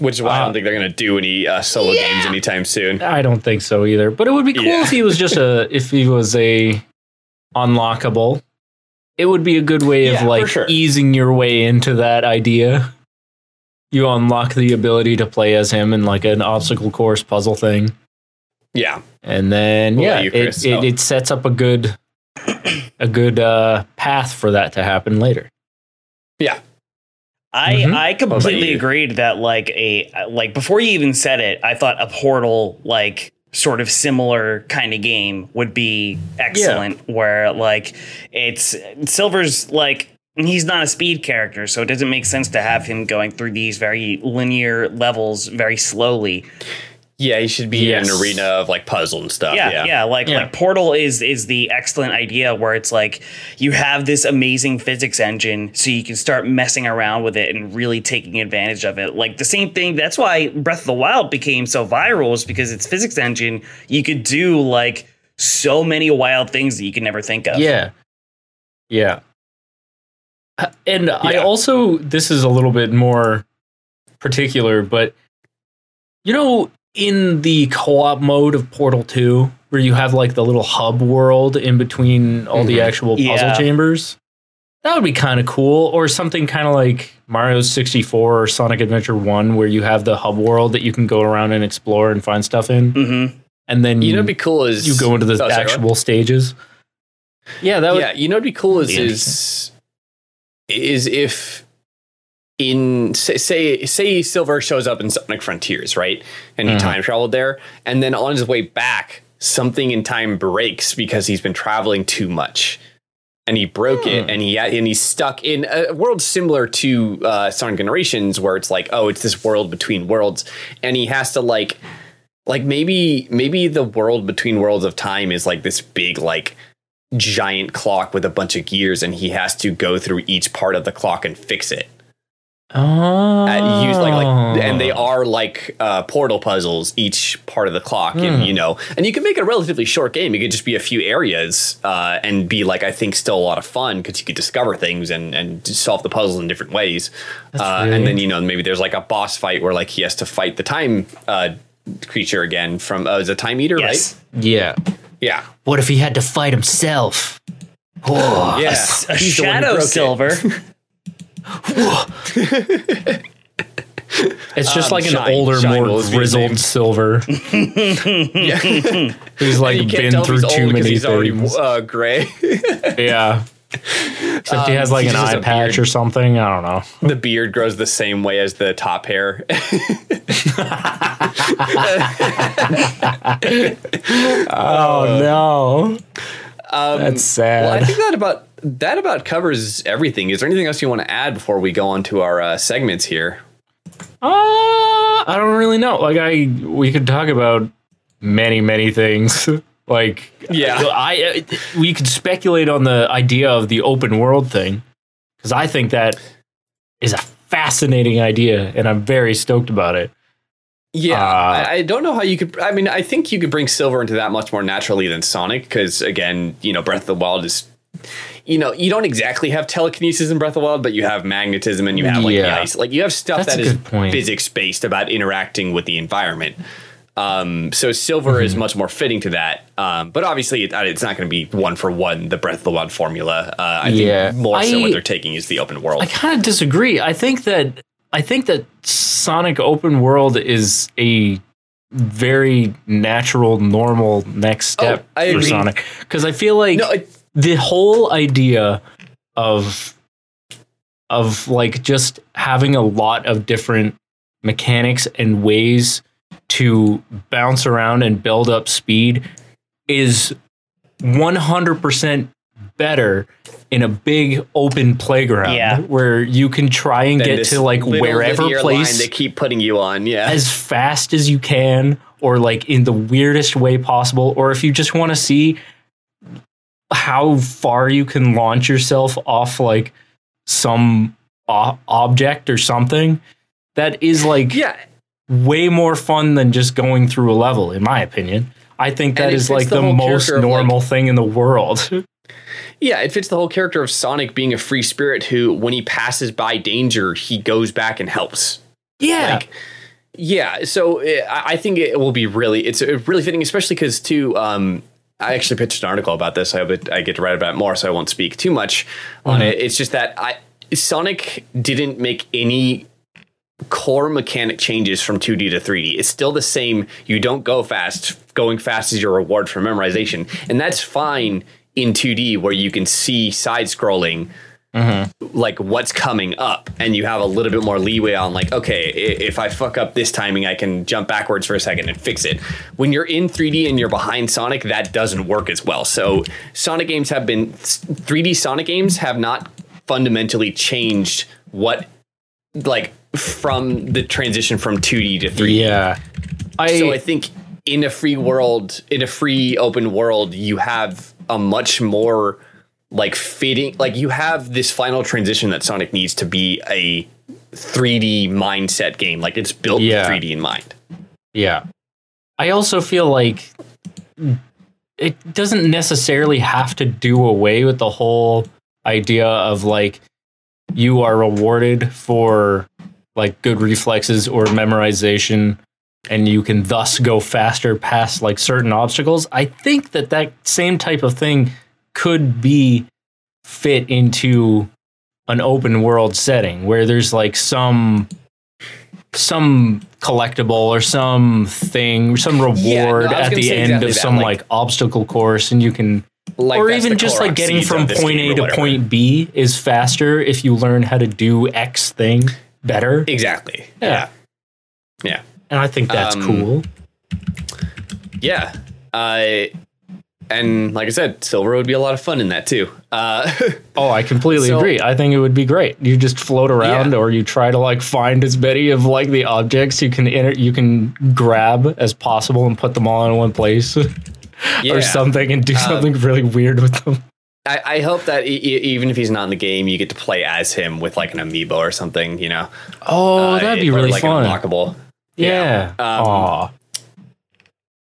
Which is why I don't think they're going to do any solo games anytime soon. I don't think so either. But it would be cool if he was just a unlockable. It would be a good way of easing your way into that idea. You unlock the ability to play as him in like an obstacle course puzzle thing. Yeah. And then it sets up a good path for that to happen later. Yeah. I completely agreed that before you even said it, I thought a Portal sort of similar kind of game would be excellent, where it's Silver's he's not a speed character, so it doesn't make sense to have him going through these very linear levels very slowly. Yeah, he should be in an arena of puzzle and stuff. Like Portal is the excellent idea where it's you have this amazing physics engine, so you can start messing around with it and really taking advantage of it. Like the same thing. That's why Breath of the Wild became so viral, is because its physics engine. You could do so many wild things that you can never think of. Yeah. Yeah. And I also, this is a little bit more particular, but in the co-op mode of Portal 2, where you have the little hub world in between all the actual puzzle chambers, that would be kind of cool. Or something kind of like Mario 64 or Sonic Adventure 1, where you have the hub world that you can go around and explore and find stuff in. Mm-hmm. And then you know, because you go into the actual stages. Yeah, that would, yeah. You know, what'd be cool is if in say Silver shows up in Sonic Frontiers, right? And he time traveled there, and then on his way back, something in time breaks because he's been traveling too much, and he broke it, and he's stuck in a world similar to Sonic Generations, where it's like, oh, it's this world between worlds, and he has to like maybe the world between worlds of time is like this big giant clock with a bunch of gears, and he has to go through each part of the clock and fix it. Oh, and they are portal puzzles, each part of the clock, and you can make a relatively short game. It could just be a few areas, and be I think still a lot of fun because you could discover things and solve the puzzles in different ways. And then maybe there's a boss fight where he has to fight the time creature again from as a time eater, right? Yeah. Yeah. What if he had to fight himself? Oh, yes, yeah. A shadow Silver. It's just an older, more grizzled Silver. Who's been through too many things. He's already gray. Yeah. Except he has an eye patch or something. I don't know. The beard grows the same way as the top hair. Oh no. That's sad. Well, I think that about covers everything. Is there anything else you want to add before we go on to our segments here? I don't really know. We could talk about many, many things. We could speculate on the idea of the open world thing, because I think that is a fascinating idea, and I'm very stoked about it. Yeah, I don't know how you could. I mean, I think you could bring Silver into that much more naturally than Sonic, because again, Breath of the Wild is, you don't exactly have telekinesis in Breath of the Wild, but you have magnetism and you have the ice, you have stuff that is physics based about interacting with the environment. So Silver is much more fitting to that. But obviously it's not going to be 1-for-1, the Breath of the Wild formula. I think more so what they're taking is the open world. I kind of disagree. I think that Sonic open world is a very natural, normal next step for Sonic. Because I feel the whole idea of just having a lot of different mechanics and ways to bounce around and build up speed is 100% better in a big open playground where you can try and get to wherever place they keep putting you on as fast as you can, or in the weirdest way possible, or if you just want to see how far you can launch yourself off some object or something. That is way more fun than just going through a level, in my opinion. I think that is the most normal thing in the world. Yeah, it fits the whole character of Sonic being a free spirit who, when he passes by danger, he goes back and helps. Yeah. So I think it will be really fitting, especially because too, I actually pitched an article about this. I get to write about it more, so I won't speak too much on it. It's just that Sonic didn't make any core mechanic changes from 2D to 3D. It's still the same. You don't go fast. Going fast is your reward for memorization. And that's fine in 2D, where you can see side scrolling, what's coming up, and you have a little bit more leeway on okay, if I fuck up this timing, I can jump backwards for a second and fix it. When you're in 3D and you're behind Sonic, that doesn't work as well. So 3D Sonic games have not fundamentally changed from the transition from 2D to 3D. Yeah. So I think in a free open world, you have a much more fitting, you have this final transition that Sonic needs to be a 3D mindset game. It's built with 3D in mind. Yeah. I also feel it doesn't necessarily have to do away with the whole idea of you are rewarded for good reflexes or memorization, and you can thus go faster past certain obstacles. I think that same type of thing could be fit into an open world setting where there's some some collectible or some thing, some reward at the end of some like obstacle course, and you can, or even just like getting from point A to point B is faster if you learn how to do X thing better. Exactly. Yeah. Yeah. And I think that's cool. Yeah. And like I said, Silver would be a lot of fun in that too. Oh, I completely agree. I think it would be great. You just float around, or you try to like find as many of like the objects you can grab as possible and put them all in one place, or something, and do something really weird with them. I hope that even if he's not in the game, you get to play as him with like an amiibo or something. You know? Oh, that'd be really fun. An unlockable. Yeah.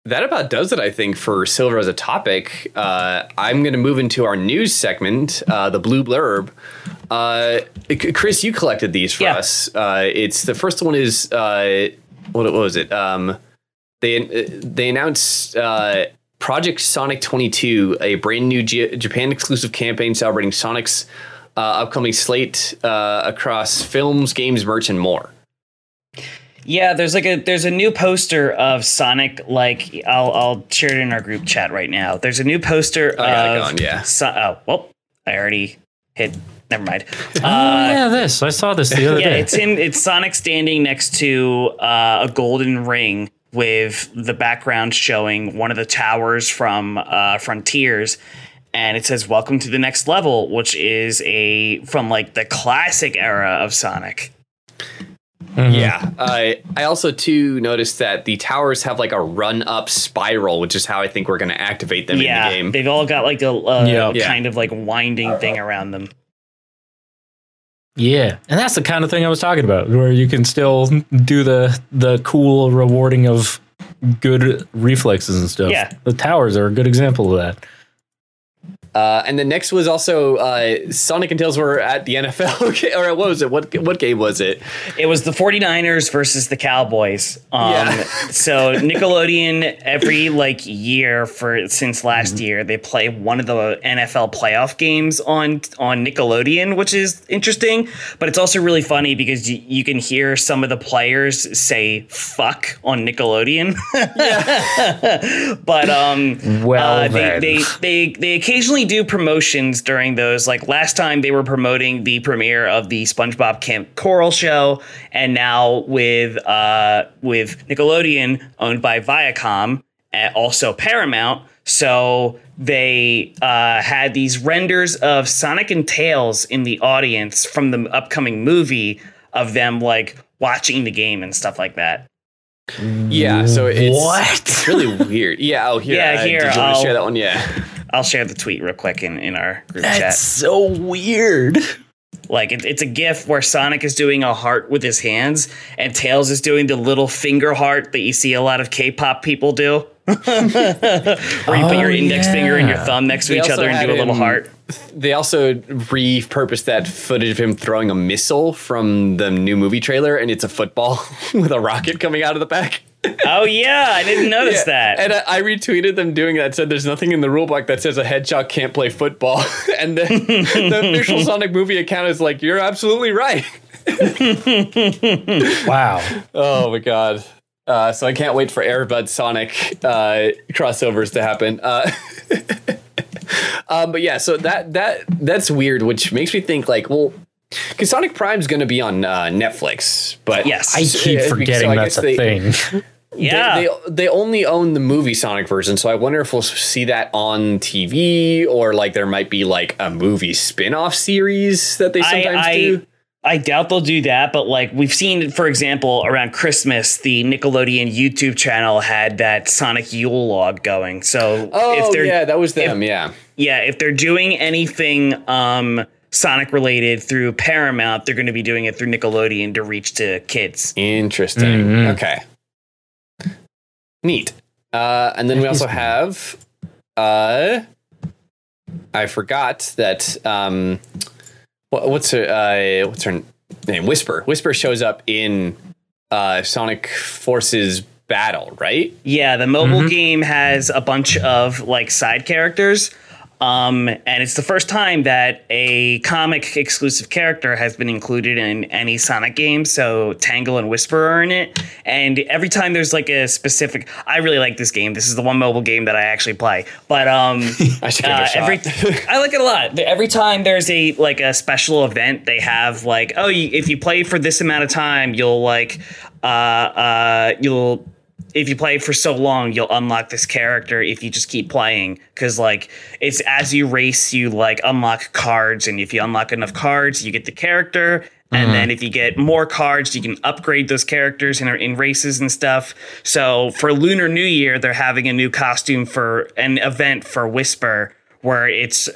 That about does it, I think, for Silver as a topic. I'm going to move into our news segment, the Blue Blurb. Chris, you collected these for us. It's the first one is what was it? They announced Project Sonic 22, a brand new Japan exclusive campaign celebrating Sonic's upcoming slate across films, games, merch, and more. Yeah, there's a new poster of Sonic. Like I'll share it in our group chat right now. There's a new poster of I already hit. Never mind. This I saw this the other day. It's Sonic standing next to a golden ring with the background showing one of the towers from Frontiers. And it says "Welcome to the next level," which is from like the classic era of Sonic. Mm-hmm. Yeah, I also too noticed that the towers have like a run up spiral, which is how I think we're going to activate them in the game. They've all got like a kind of like winding thing around them. Yeah, and that's the kind of thing I was talking about, where you can still do the cool rewarding of good reflexes and stuff. Yeah, the towers are a good example of that. And the next was also Sonic and Tails were at the NFL. Or what was it? What game was it? It was the 49ers versus the Cowboys. So Nickelodeon, every like year since last year, they play one of the NFL playoff games on Nickelodeon, which is interesting. But it's also really funny because you can hear some of the players say "fuck" on Nickelodeon. But they occasionally do promotions during those. Like last time they were promoting the premiere of the SpongeBob Camp Coral show, and now with Nickelodeon owned by Viacom and also Paramount, so they had these renders of Sonic and Tails in the audience from the upcoming movie, of them like watching the game and stuff like that. Yeah, so it's really weird. Yeah, here. Did you want to share that one? Yeah. I'll share the tweet real quick in our group chat. That's so weird. Like it's a GIF where Sonic is doing a heart with his hands, and Tails is doing the little finger heart that you see a lot of K-pop people do, where you put your index finger and your thumb next to each other and do a little heart. They also repurposed that footage of him throwing a missile from the new movie trailer, and it's a football with a rocket coming out of the back. Oh yeah, I didn't notice that. And I retweeted them doing that. Said there's nothing in the rulebook that says a hedgehog can't play football. And then the official Sonic movie account is like, "You're absolutely right." Wow. Oh my god. So I can't wait for Airbud Sonic crossovers to happen. But yeah, so that's weird, which makes me think like, well, because Sonic Prime's going to be on Netflix, but yes, I keep forgetting that's a thing. They only own the movie Sonic version, so I wonder if we'll see that on TV, or like there might be like a movie spin-off series that they sometimes do. I doubt they'll do that, but like we've seen, for example, around Christmas, the Nickelodeon YouTube channel had that Sonic Yule log going. So that was them. If they're doing anything Sonic related through Paramount, they're going to be doing it through Nickelodeon to reach to kids. Interesting. Mm-hmm. Okay. Neat. And then we also have I forgot that what's her name? Whisper. Whisper shows up in Sonic Forces Battle, right? Yeah, the mobile game has a bunch of like side characters. And it's the first time that a comic exclusive character has been included in any Sonic game. So Tangle and Whisper are in it. And every time there's like a specific, I really like this game. This is the one mobile game that I actually play, but, I should give it a shot. I like it a lot. Every time there's a special event, they have like, oh, if you play for this amount of time, if you play for so long, you'll unlock this character if you just keep playing. Because, it's as you race, you, unlock cards. And if you unlock enough cards, you get the character. And then if you get more cards, you can upgrade those characters in races and stuff. So for Lunar New Year, they're having a new costume for an event for Whisper, where it's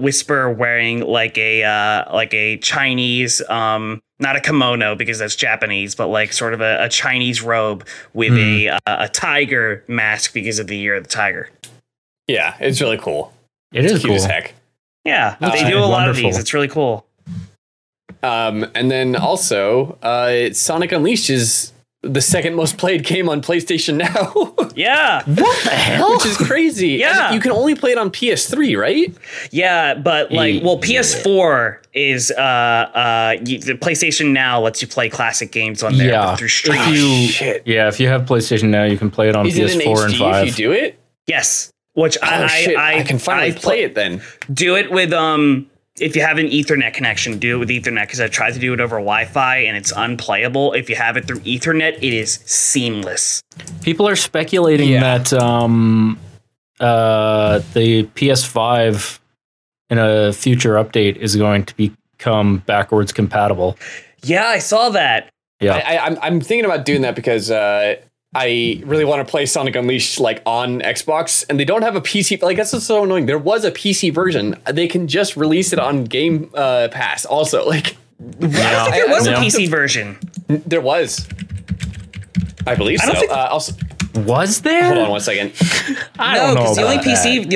Whisper wearing, a Chinese... not a kimono because that's Japanese, but sort of a Chinese robe with a tiger mask because of the year of the tiger. Yeah, it's really cool. It's cute as heck. Yeah, they do a lot of these. It's really cool. And then also, Sonic Unleashed is the second most played game on PlayStation Now. Yeah. What the hell? Which is crazy. Yeah. You can only play it on PS3, right? Yeah, but PS4 is the PlayStation Now lets you play classic games on there through stream. If you have PlayStation Now, you can play it on PS4 and 5. If you do it? Yes. Which I can finally play it then. Do it with if you have an Ethernet connection, do it with Ethernet, because I tried to do it over Wi-Fi and it's unplayable. If you have it through Ethernet, it is seamless. People are speculating that the PS5 in a future update is going to become backwards compatible. Yeah, I saw that. Yeah, I'm thinking about doing that because I really want to play Sonic Unleashed on Xbox, and they don't have a PC. That's what's so annoying. There was a PC version. They can just release it on Game Pass. Also, I think there was a PC version. There was. I believe so. Also, was there? Hold on one second. I don't know. The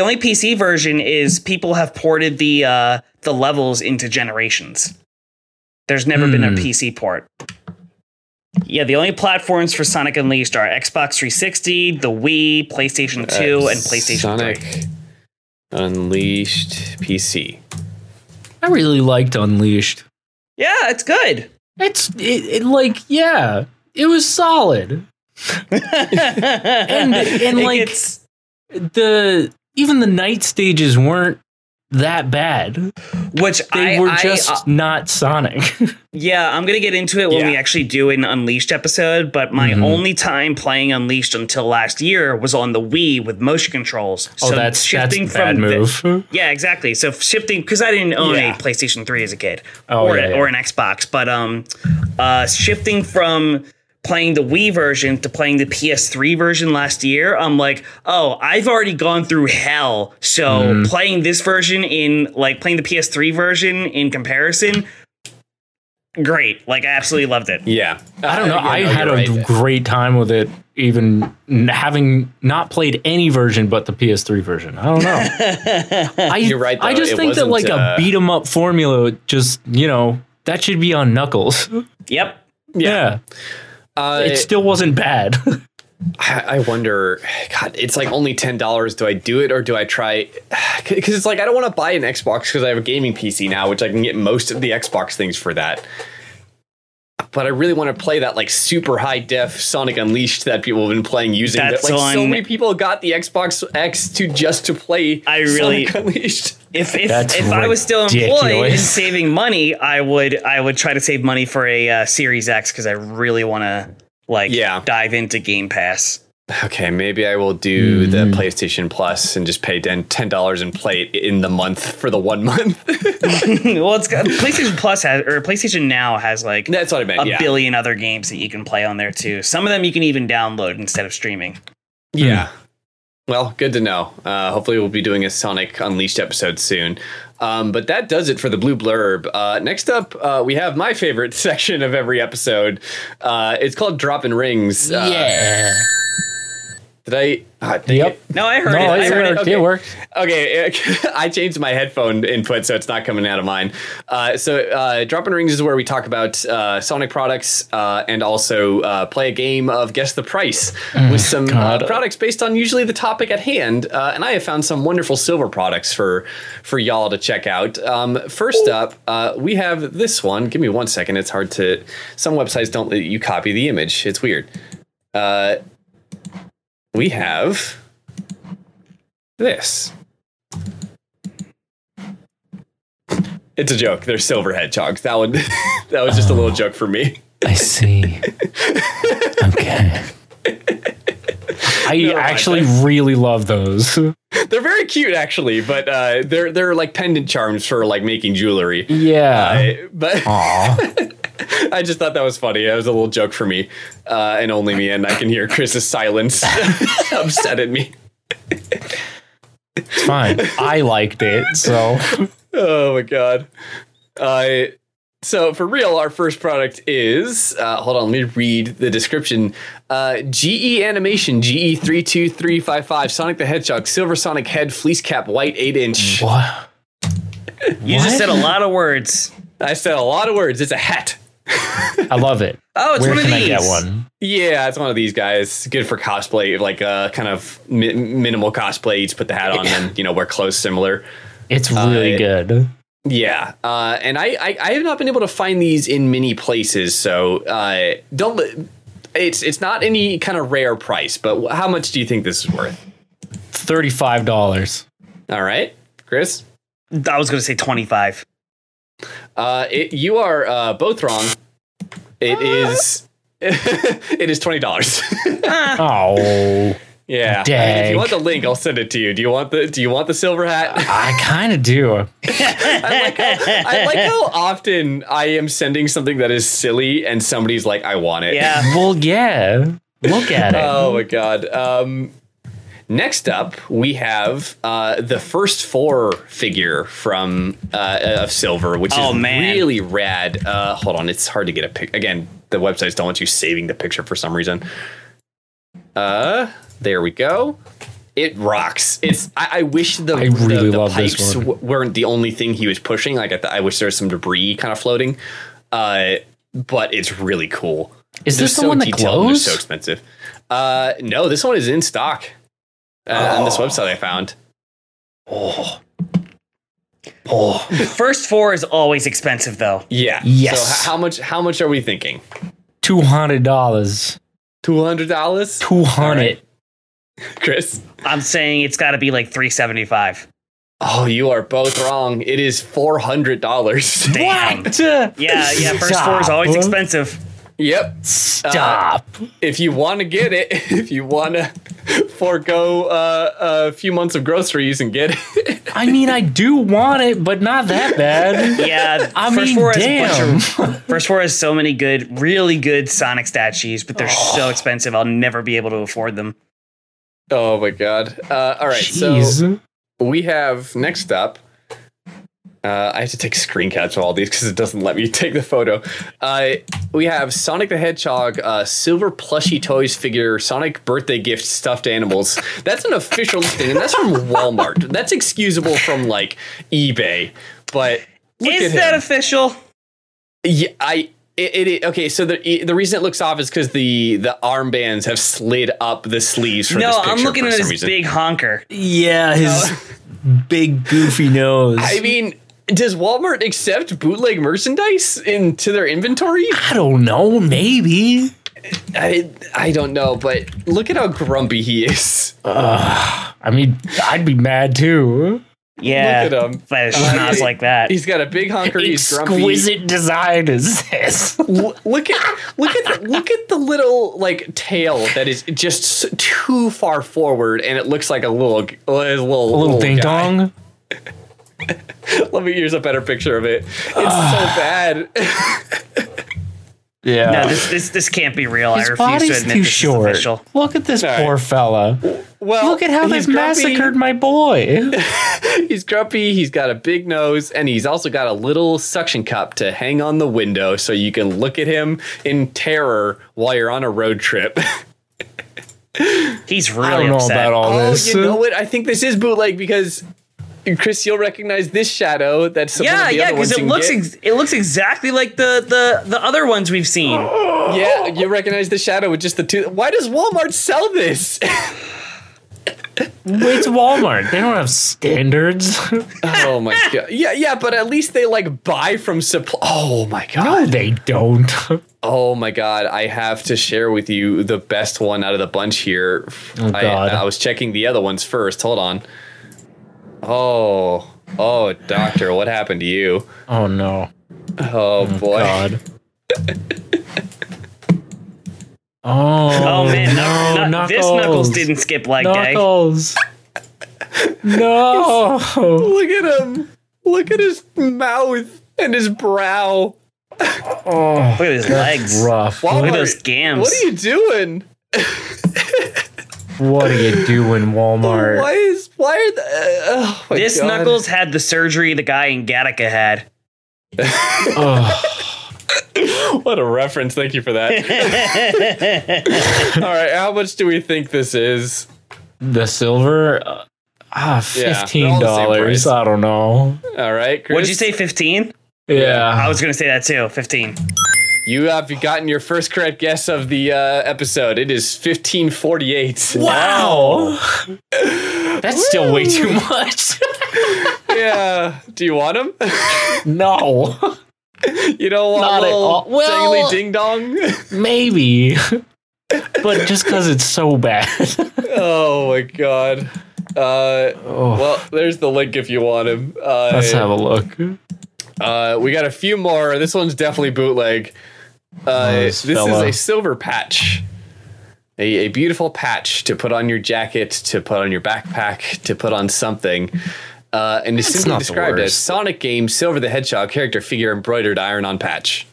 only PC version is people have ported the levels into Generations. There's never been a PC port. Yeah, the only platforms for Sonic Unleashed are Xbox 360, the Wii, PlayStation 2, and PlayStation Sonic 3. Sonic Unleashed PC. I really liked Unleashed. Yeah, it's good. It was solid. Even the night stages weren't that bad, which they were just not Sonic. Yeah, I'm gonna get into it when we actually do an Unleashed episode, but my only time playing Unleashed until last year was on the Wii with motion controls. That's shifting that's from bad move. Yeah, exactly. So shifting, because I didn't own a PlayStation 3 as a kid or an Xbox, but shifting from playing the Wii version to playing the PS3 version last year, I'm like, oh, I've already gone through hell. So playing this version playing the PS3 version in comparison, great. I absolutely loved it. Yeah. I don't know. I had a great time with it, even having not played any version but the PS3 version. I don't know. You're right, though. I just think that a beat 'em up formula just, that should be on Knuckles. Yep. Yeah. It still wasn't bad. I wonder, God, it's only $10. Do I do it or do I try? Because it's I don't want to buy an Xbox because I have a gaming PC now, which I can get most of the Xbox things for that. But I really want to play that super high def Sonic Unleashed that people have been playing using. So many people got the Xbox X to play Sonic Unleashed. If I was still employed and saving money, I would try to save money for a Series X because I really want to dive into Game Pass. Okay, maybe I will do the PlayStation Plus and just pay $10 and play it in the month for the 1 month. Well, it's got PlayStation Plus PlayStation Now has that's what I meant, a billion other games that you can play on there too. Some of them you can even download instead of streaming. Yeah. Well, good to know. Hopefully we'll be doing a Sonic Unleashed episode soon. But that does it for the blue blurb. Next up, we have my favorite section of every episode. It's called Droppin' Rings. Did I? No, I heard it. It worked. Okay, I changed my headphone input, so it's not coming out of mine. So Drop in Rings is where we talk about Sonic products and also play a game of Guess the Price with some products based on usually the topic at hand. And I have found some wonderful silver products for y'all to check out. First up, we have this one. Give me one second. It's hard to... Some websites don't let you copy the image. It's weird. We have this. It's a joke. They're silver hedgehogs. That was just a little joke for me. I see. Okay. I actually really love those. They're very cute, actually, but they're like pendant charms for like making jewelry. Yeah. I just thought that was funny. It was a little joke for me and only me. And I can hear Chris's silence upset at me. It's fine. I liked it. So, oh, my God. So for real, our first product is hold on. Let me read the description. GE Animation GE32355 Sonic the Hedgehog Silver Sonic Head Fleece Cap White 8-inch. What? You just said a lot of words. I said a lot of words. It's a hat. I love it. Oh, it's Where can I get one? Yeah, it's one of these guys. Good for cosplay, like kind of minimal cosplay. You just put the hat on and wear clothes similar. It's really good. Yeah, and I have not been able to find these in many places, so don't. It's not any kind of rare price, but how much do you think this is worth? $35. All right, Chris. I was going to say 25. You are both wrong. It is $20. Oh. Yeah. Dang. If you want the link, I'll send it to you. Do you want the silver hat? I kind of do. I like how often I am sending something that is silly and somebody's like, I want it. Yeah. Well, yeah. Look at it. Oh my God. Next up, we have the first four figure from of silver, which is really rad. Hold on, it's hard to get a pic. Again, the websites don't want you saving the picture for some reason. There we go. It rocks. It's. I wish the pipes weren't the only thing he was pushing. Like I wish there was some debris kind of floating. But it's really cool. Is this the one that glows? So expensive. No, this one is in stock. On this website I found. First four is always expensive though. Yeah. Yes. So how much are we thinking? $200. $200? 200. Right. Chris? I'm saying it's got to be like $375. Oh, you are both wrong. It is $400. Damn. What? Yeah. First four is always expensive. Yep. Stop. If you want to get it, if you want to forego a few months of groceries and get it. I mean, I do want it, but not that bad. Yeah. First four has so many good, really good Sonic statues, but they're so expensive. I'll never be able to afford them. Oh, my God. All right. Jeez. So we have next up. I have to take screenshots of all these because it doesn't let me take the photo. We have Sonic the Hedgehog, silver plushie toys figure, Sonic birthday gift stuffed animals. That's an official thing, and that's from Walmart. That's excusable from like eBay, but is that official? Yeah, okay, so the reason it looks off is because the armbands have slid up the sleeves for this picture. No, I'm looking at his big honker. Yeah, his big goofy nose. I mean. Does Walmart accept bootleg merchandise into their inventory? I don't know. Maybe. I don't know, but look at how grumpy he is. I mean, I'd be mad too. Yeah. Look at him. But it's like that. He's got a big honker. He's grumpy. Exquisite design is this. Look at the little like tail that is just too far forward, and it looks like a little ding dong. Let me use a better picture of it. It's so bad. Yeah. No, this can't be real. His body's too short. Look at this poor fella. Well, look at how they've massacred my boy. He's grumpy. He's got a big nose, and he's also got a little suction cup to hang on the window so you can look at him in terror while you're on a road trip. He's really upset. About all this. You know what? I think this is bootleg because Chris, you'll recognize this shadow. That's yeah, because it looks exactly like the other ones we've seen. Yeah, you recognize the shadow with just the two. Why does Walmart sell this? It's Walmart. They don't have standards. Oh my god. Yeah, but at least they like buy from supply. Oh my god. No, they don't. Oh my god. I have to share with you the best one out of the bunch here. Oh god. I was checking the other ones first. Hold on. Oh, doctor, what happened to you? Oh no. Oh boy. God. Oh man, no, this Knuckles didn't skip leg day. Knuckles. No. Look at him. Look at his mouth and his brow. Oh, look at his legs. Rough. Walmart, look at those gams. What are you doing? What are you doing, Walmart? This God. Knuckles had the surgery the guy in Gattaca had. What a reference. Thank you for that. All right. How much do we think this is? The silver? $15. I don't know. All right. Chris? What'd you say? 15? Yeah. I was going to say that too. 15. You have gotten your first correct guess of the episode. It is 1548. Wow. That's still way too much. Yeah. Do you want them? No. You don't want a little ding dong? Maybe. But just because it's so bad. Oh my god. Well, there's the link if you want him. Let's have a look. We got a few more. This one's definitely bootleg. This is a silver patch. A beautiful patch to put on your jacket, to put on your backpack, to put on something. And it's simply described as Sonic game, Silver the Hedgehog character figure embroidered iron-on patch.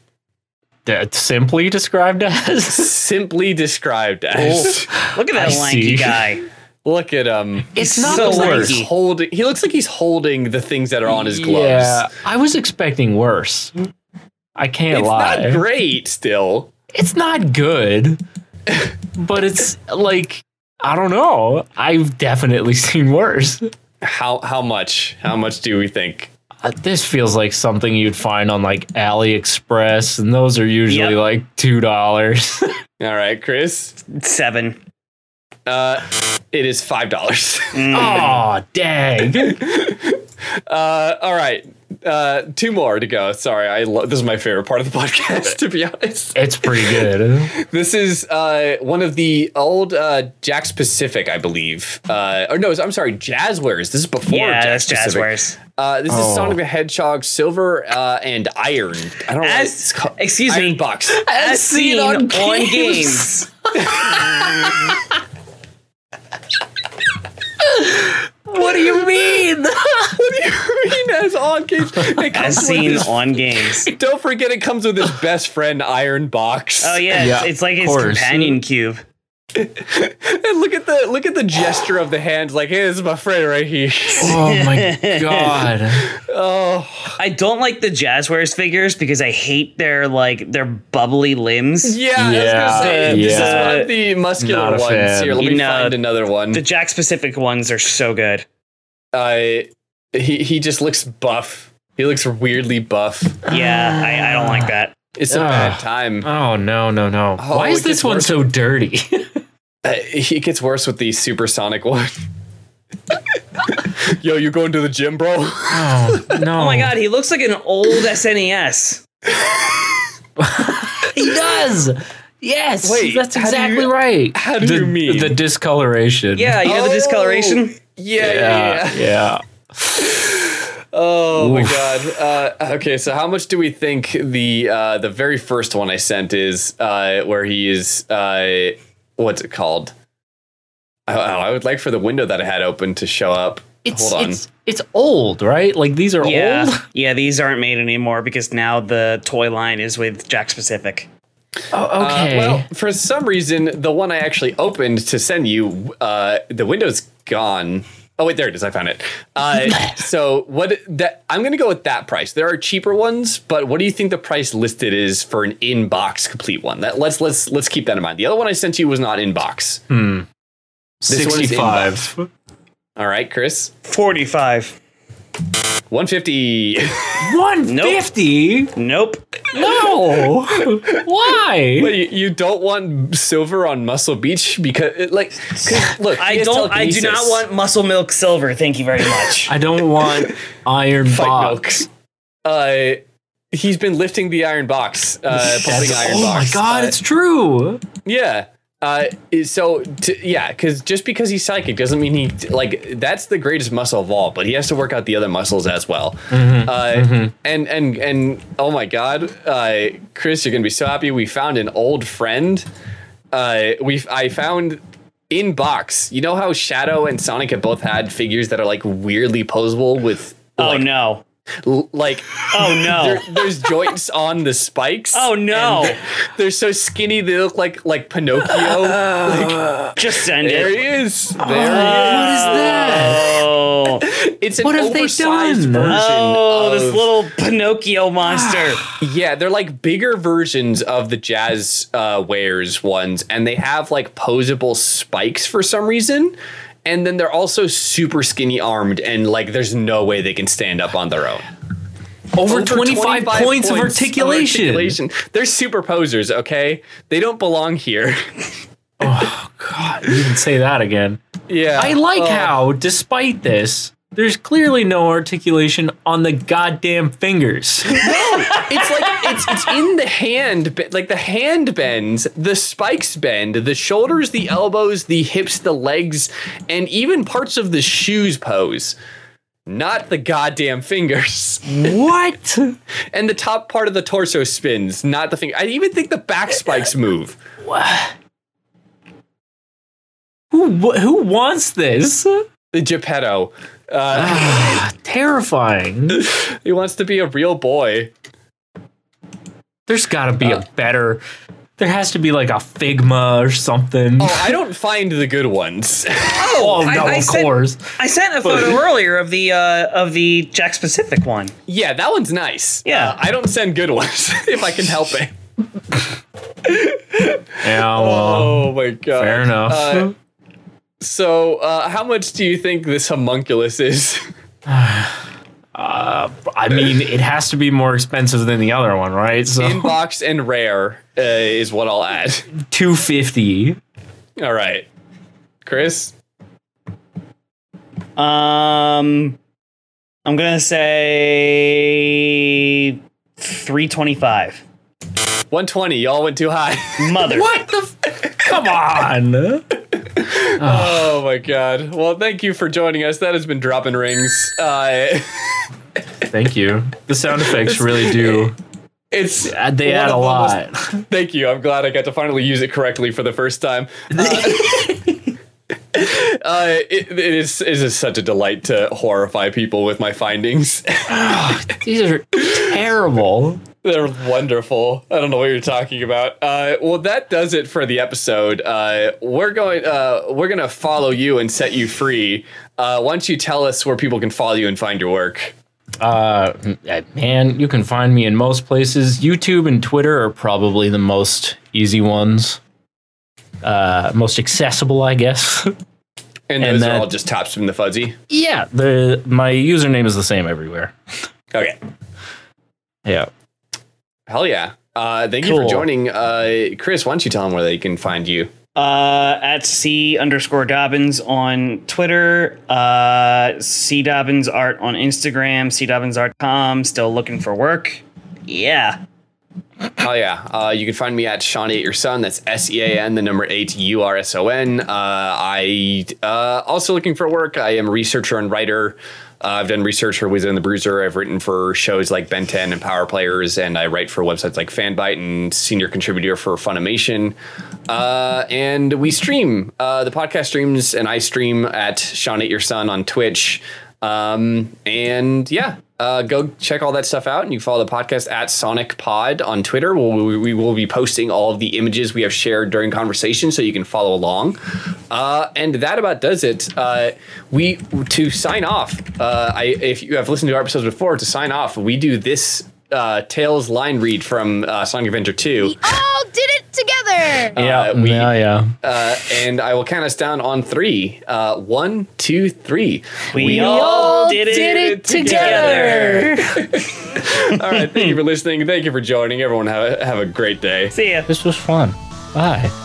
That's simply described as? Simply described as. Oh, look at that lanky guy. Look at him. It's not so worse. He looks like he's holding the things that are on his gloves. Yeah, I was expecting worse. I can't lie. It's not great still. It's not good. But it's like, I don't know. I've definitely seen worse. How much do we think? This feels like something you'd find on like AliExpress, and those are usually like $2. All right, Chris. 7. It is $5. Oh dang. All right. 2 more to go. Sorry, this is my favorite part of the podcast, to be honest. It's pretty good. This is one of the old Jack's Pacific, I believe. Or no, I'm sorry, Jazzwares. This is before Jack's Pacific. Jazzwares. This is Sonic the Hedgehog, Silver and Iron. I don't know. Excuse me, Box. As seen on games. What do you mean? What do you mean as on games? As seen on games. Don't forget, it comes with his best friend, Iron Box. Oh yeah, yeah, it's like his companion cube. And look at the gesture of the hands. Like, hey, this is my friend right here. Oh my god. Oh, I don't like the Jazzwares figures because I hate their bubbly limbs. Yeah, yeah. I was gonna say, this is one of the muscular ones. Here, let me find another one. The Jack specific ones are so good. He just looks buff. He looks weirdly buff. Yeah, I don't like that. It's a bad time. Oh no! Oh, why is this one so dirty? It gets worse with the supersonic one. Yo, you going to the gym, bro? Oh no! Oh my god, he looks like an old SNES. He does. Yes. Wait, that's exactly right. How do you mean the discoloration? Yeah, you know the discoloration. Yeah. Oh my god. Okay, so how much do we think the very first one I sent is where he is what's it called? I would like for the window that I had open to show up. Hold on. It's old, right? Like these are old? Yeah, these aren't made anymore because now the toy line is with Jack's Pacific. Oh, okay. Well, for some reason, the one I actually opened to send you, the window's gone. Oh, wait, there it is. I found it. So what that I'm going to go with that price. There are cheaper ones, but what do you think the price listed is for an in-box complete one? That let's keep that in mind. The other one I sent you was not in-box. Hmm. $65. All right, Chris. $45. $150. $150? Nope. No. Why? But you don't want silver on Muscle Beach because, like, look, I do not want Muscle Milk Silver. Thank you very much. I don't want Iron Box. He's been lifting the Iron Box, pumping Iron Box. Oh my God, it's true. Yeah. Because just because he's psychic doesn't mean he that's the greatest muscle of all, but he has to work out the other muscles as well. Mm-hmm. And oh my God, Chris, you're gonna be so happy. We found an old friend. I found in box. You know how Shadow and Sonic have both had figures that are like weirdly poseable with. There's joints on the spikes. Oh no, they're so skinny they look like Pinocchio. Just send it. There he is. What is that? It's an oversized version. Oh, this little Pinocchio monster. Yeah, they're like bigger versions of the Jazz Wares ones, and they have like poseable spikes for some reason. And then they're also super skinny armed, and like there's no way they can stand up on their own. Over 25 points of articulation. They're super posers, okay? They don't belong here. Oh, God. You can say that again. Yeah. I like how, despite this, there's clearly no articulation on the goddamn fingers. No, it's like it's in the hand, like the hand bends, the spikes bend, the shoulders, the elbows, the hips, the legs, and even parts of the shoes pose. Not the goddamn fingers. What? And the top part of the torso spins, not the finger. I even think the back spikes move. What? Who wants this? The Geppetto. Terrifying. He wants to be a real boy. There's gotta be a better. There has to be like a Figma or something. Oh, I don't find the good ones. Of course. I sent a photo earlier of the Jack Specific one. Yeah, that one's nice. Yeah, I don't send good ones if I can help it. Yeah. Well, oh my God. Fair enough. So, how much do you think this homunculus is? I mean, it has to be more expensive than the other one, right? So in-box and rare is what I'll add. $250. All right. Chris? I'm going to say $325. $120. Y'all went too high. Mother. What the... Come on. Oh my God. Well, thank you for joining us. That has been Dropping Rings. Thank you. The sound effects really do. They add a lot. Thank you. I'm glad I got to finally use it correctly for the first time. It is such a delight to horrify people with my findings. These are terrible. They're wonderful. I don't know what you're talking about. Well, that does it for the episode. We're gonna follow you and set you free. Why don't you tell us where people can follow you and find your work? Man, you can find me in most places. YouTube and Twitter are probably the most easy ones. Most accessible, I guess. And those are all just Tops from the Fuzzy? Yeah, my username is the same everywhere. Okay. Yeah. Hell yeah. Thank you for joining. Chris, why don't you tell them where they can find you? At C_Dobbins on Twitter, C_Dobbins Art on Instagram, CDobbinsArt.com. Still looking for work. Yeah. Hell yeah. You can find me at Sean8YourSon. That's SEAN8URSON. I also looking for work. I am a researcher and writer. I've done research for Wizard and the Bruiser. I've written for shows like Ben 10 and Power Players, and I write for websites like Fanbyte and senior contributor for Funimation. And we stream. The podcast streams, and I stream at Sean8YourSon on Twitch. And yeah, Go check all that stuff out, and you can follow the podcast at Sonic Pod on Twitter. We will be posting all of the images we have shared during conversation, so you can follow along. And that about does it. To sign off, if you have listened to our episodes before, to sign off, we do this Tails line read from Sonic Adventure 2. We all did it together. And I will count us down on 3. 1, 2, 3. We all did it together. All right. Thank you for listening. Thank you for joining. Everyone have a great day. See ya. This was fun. Bye.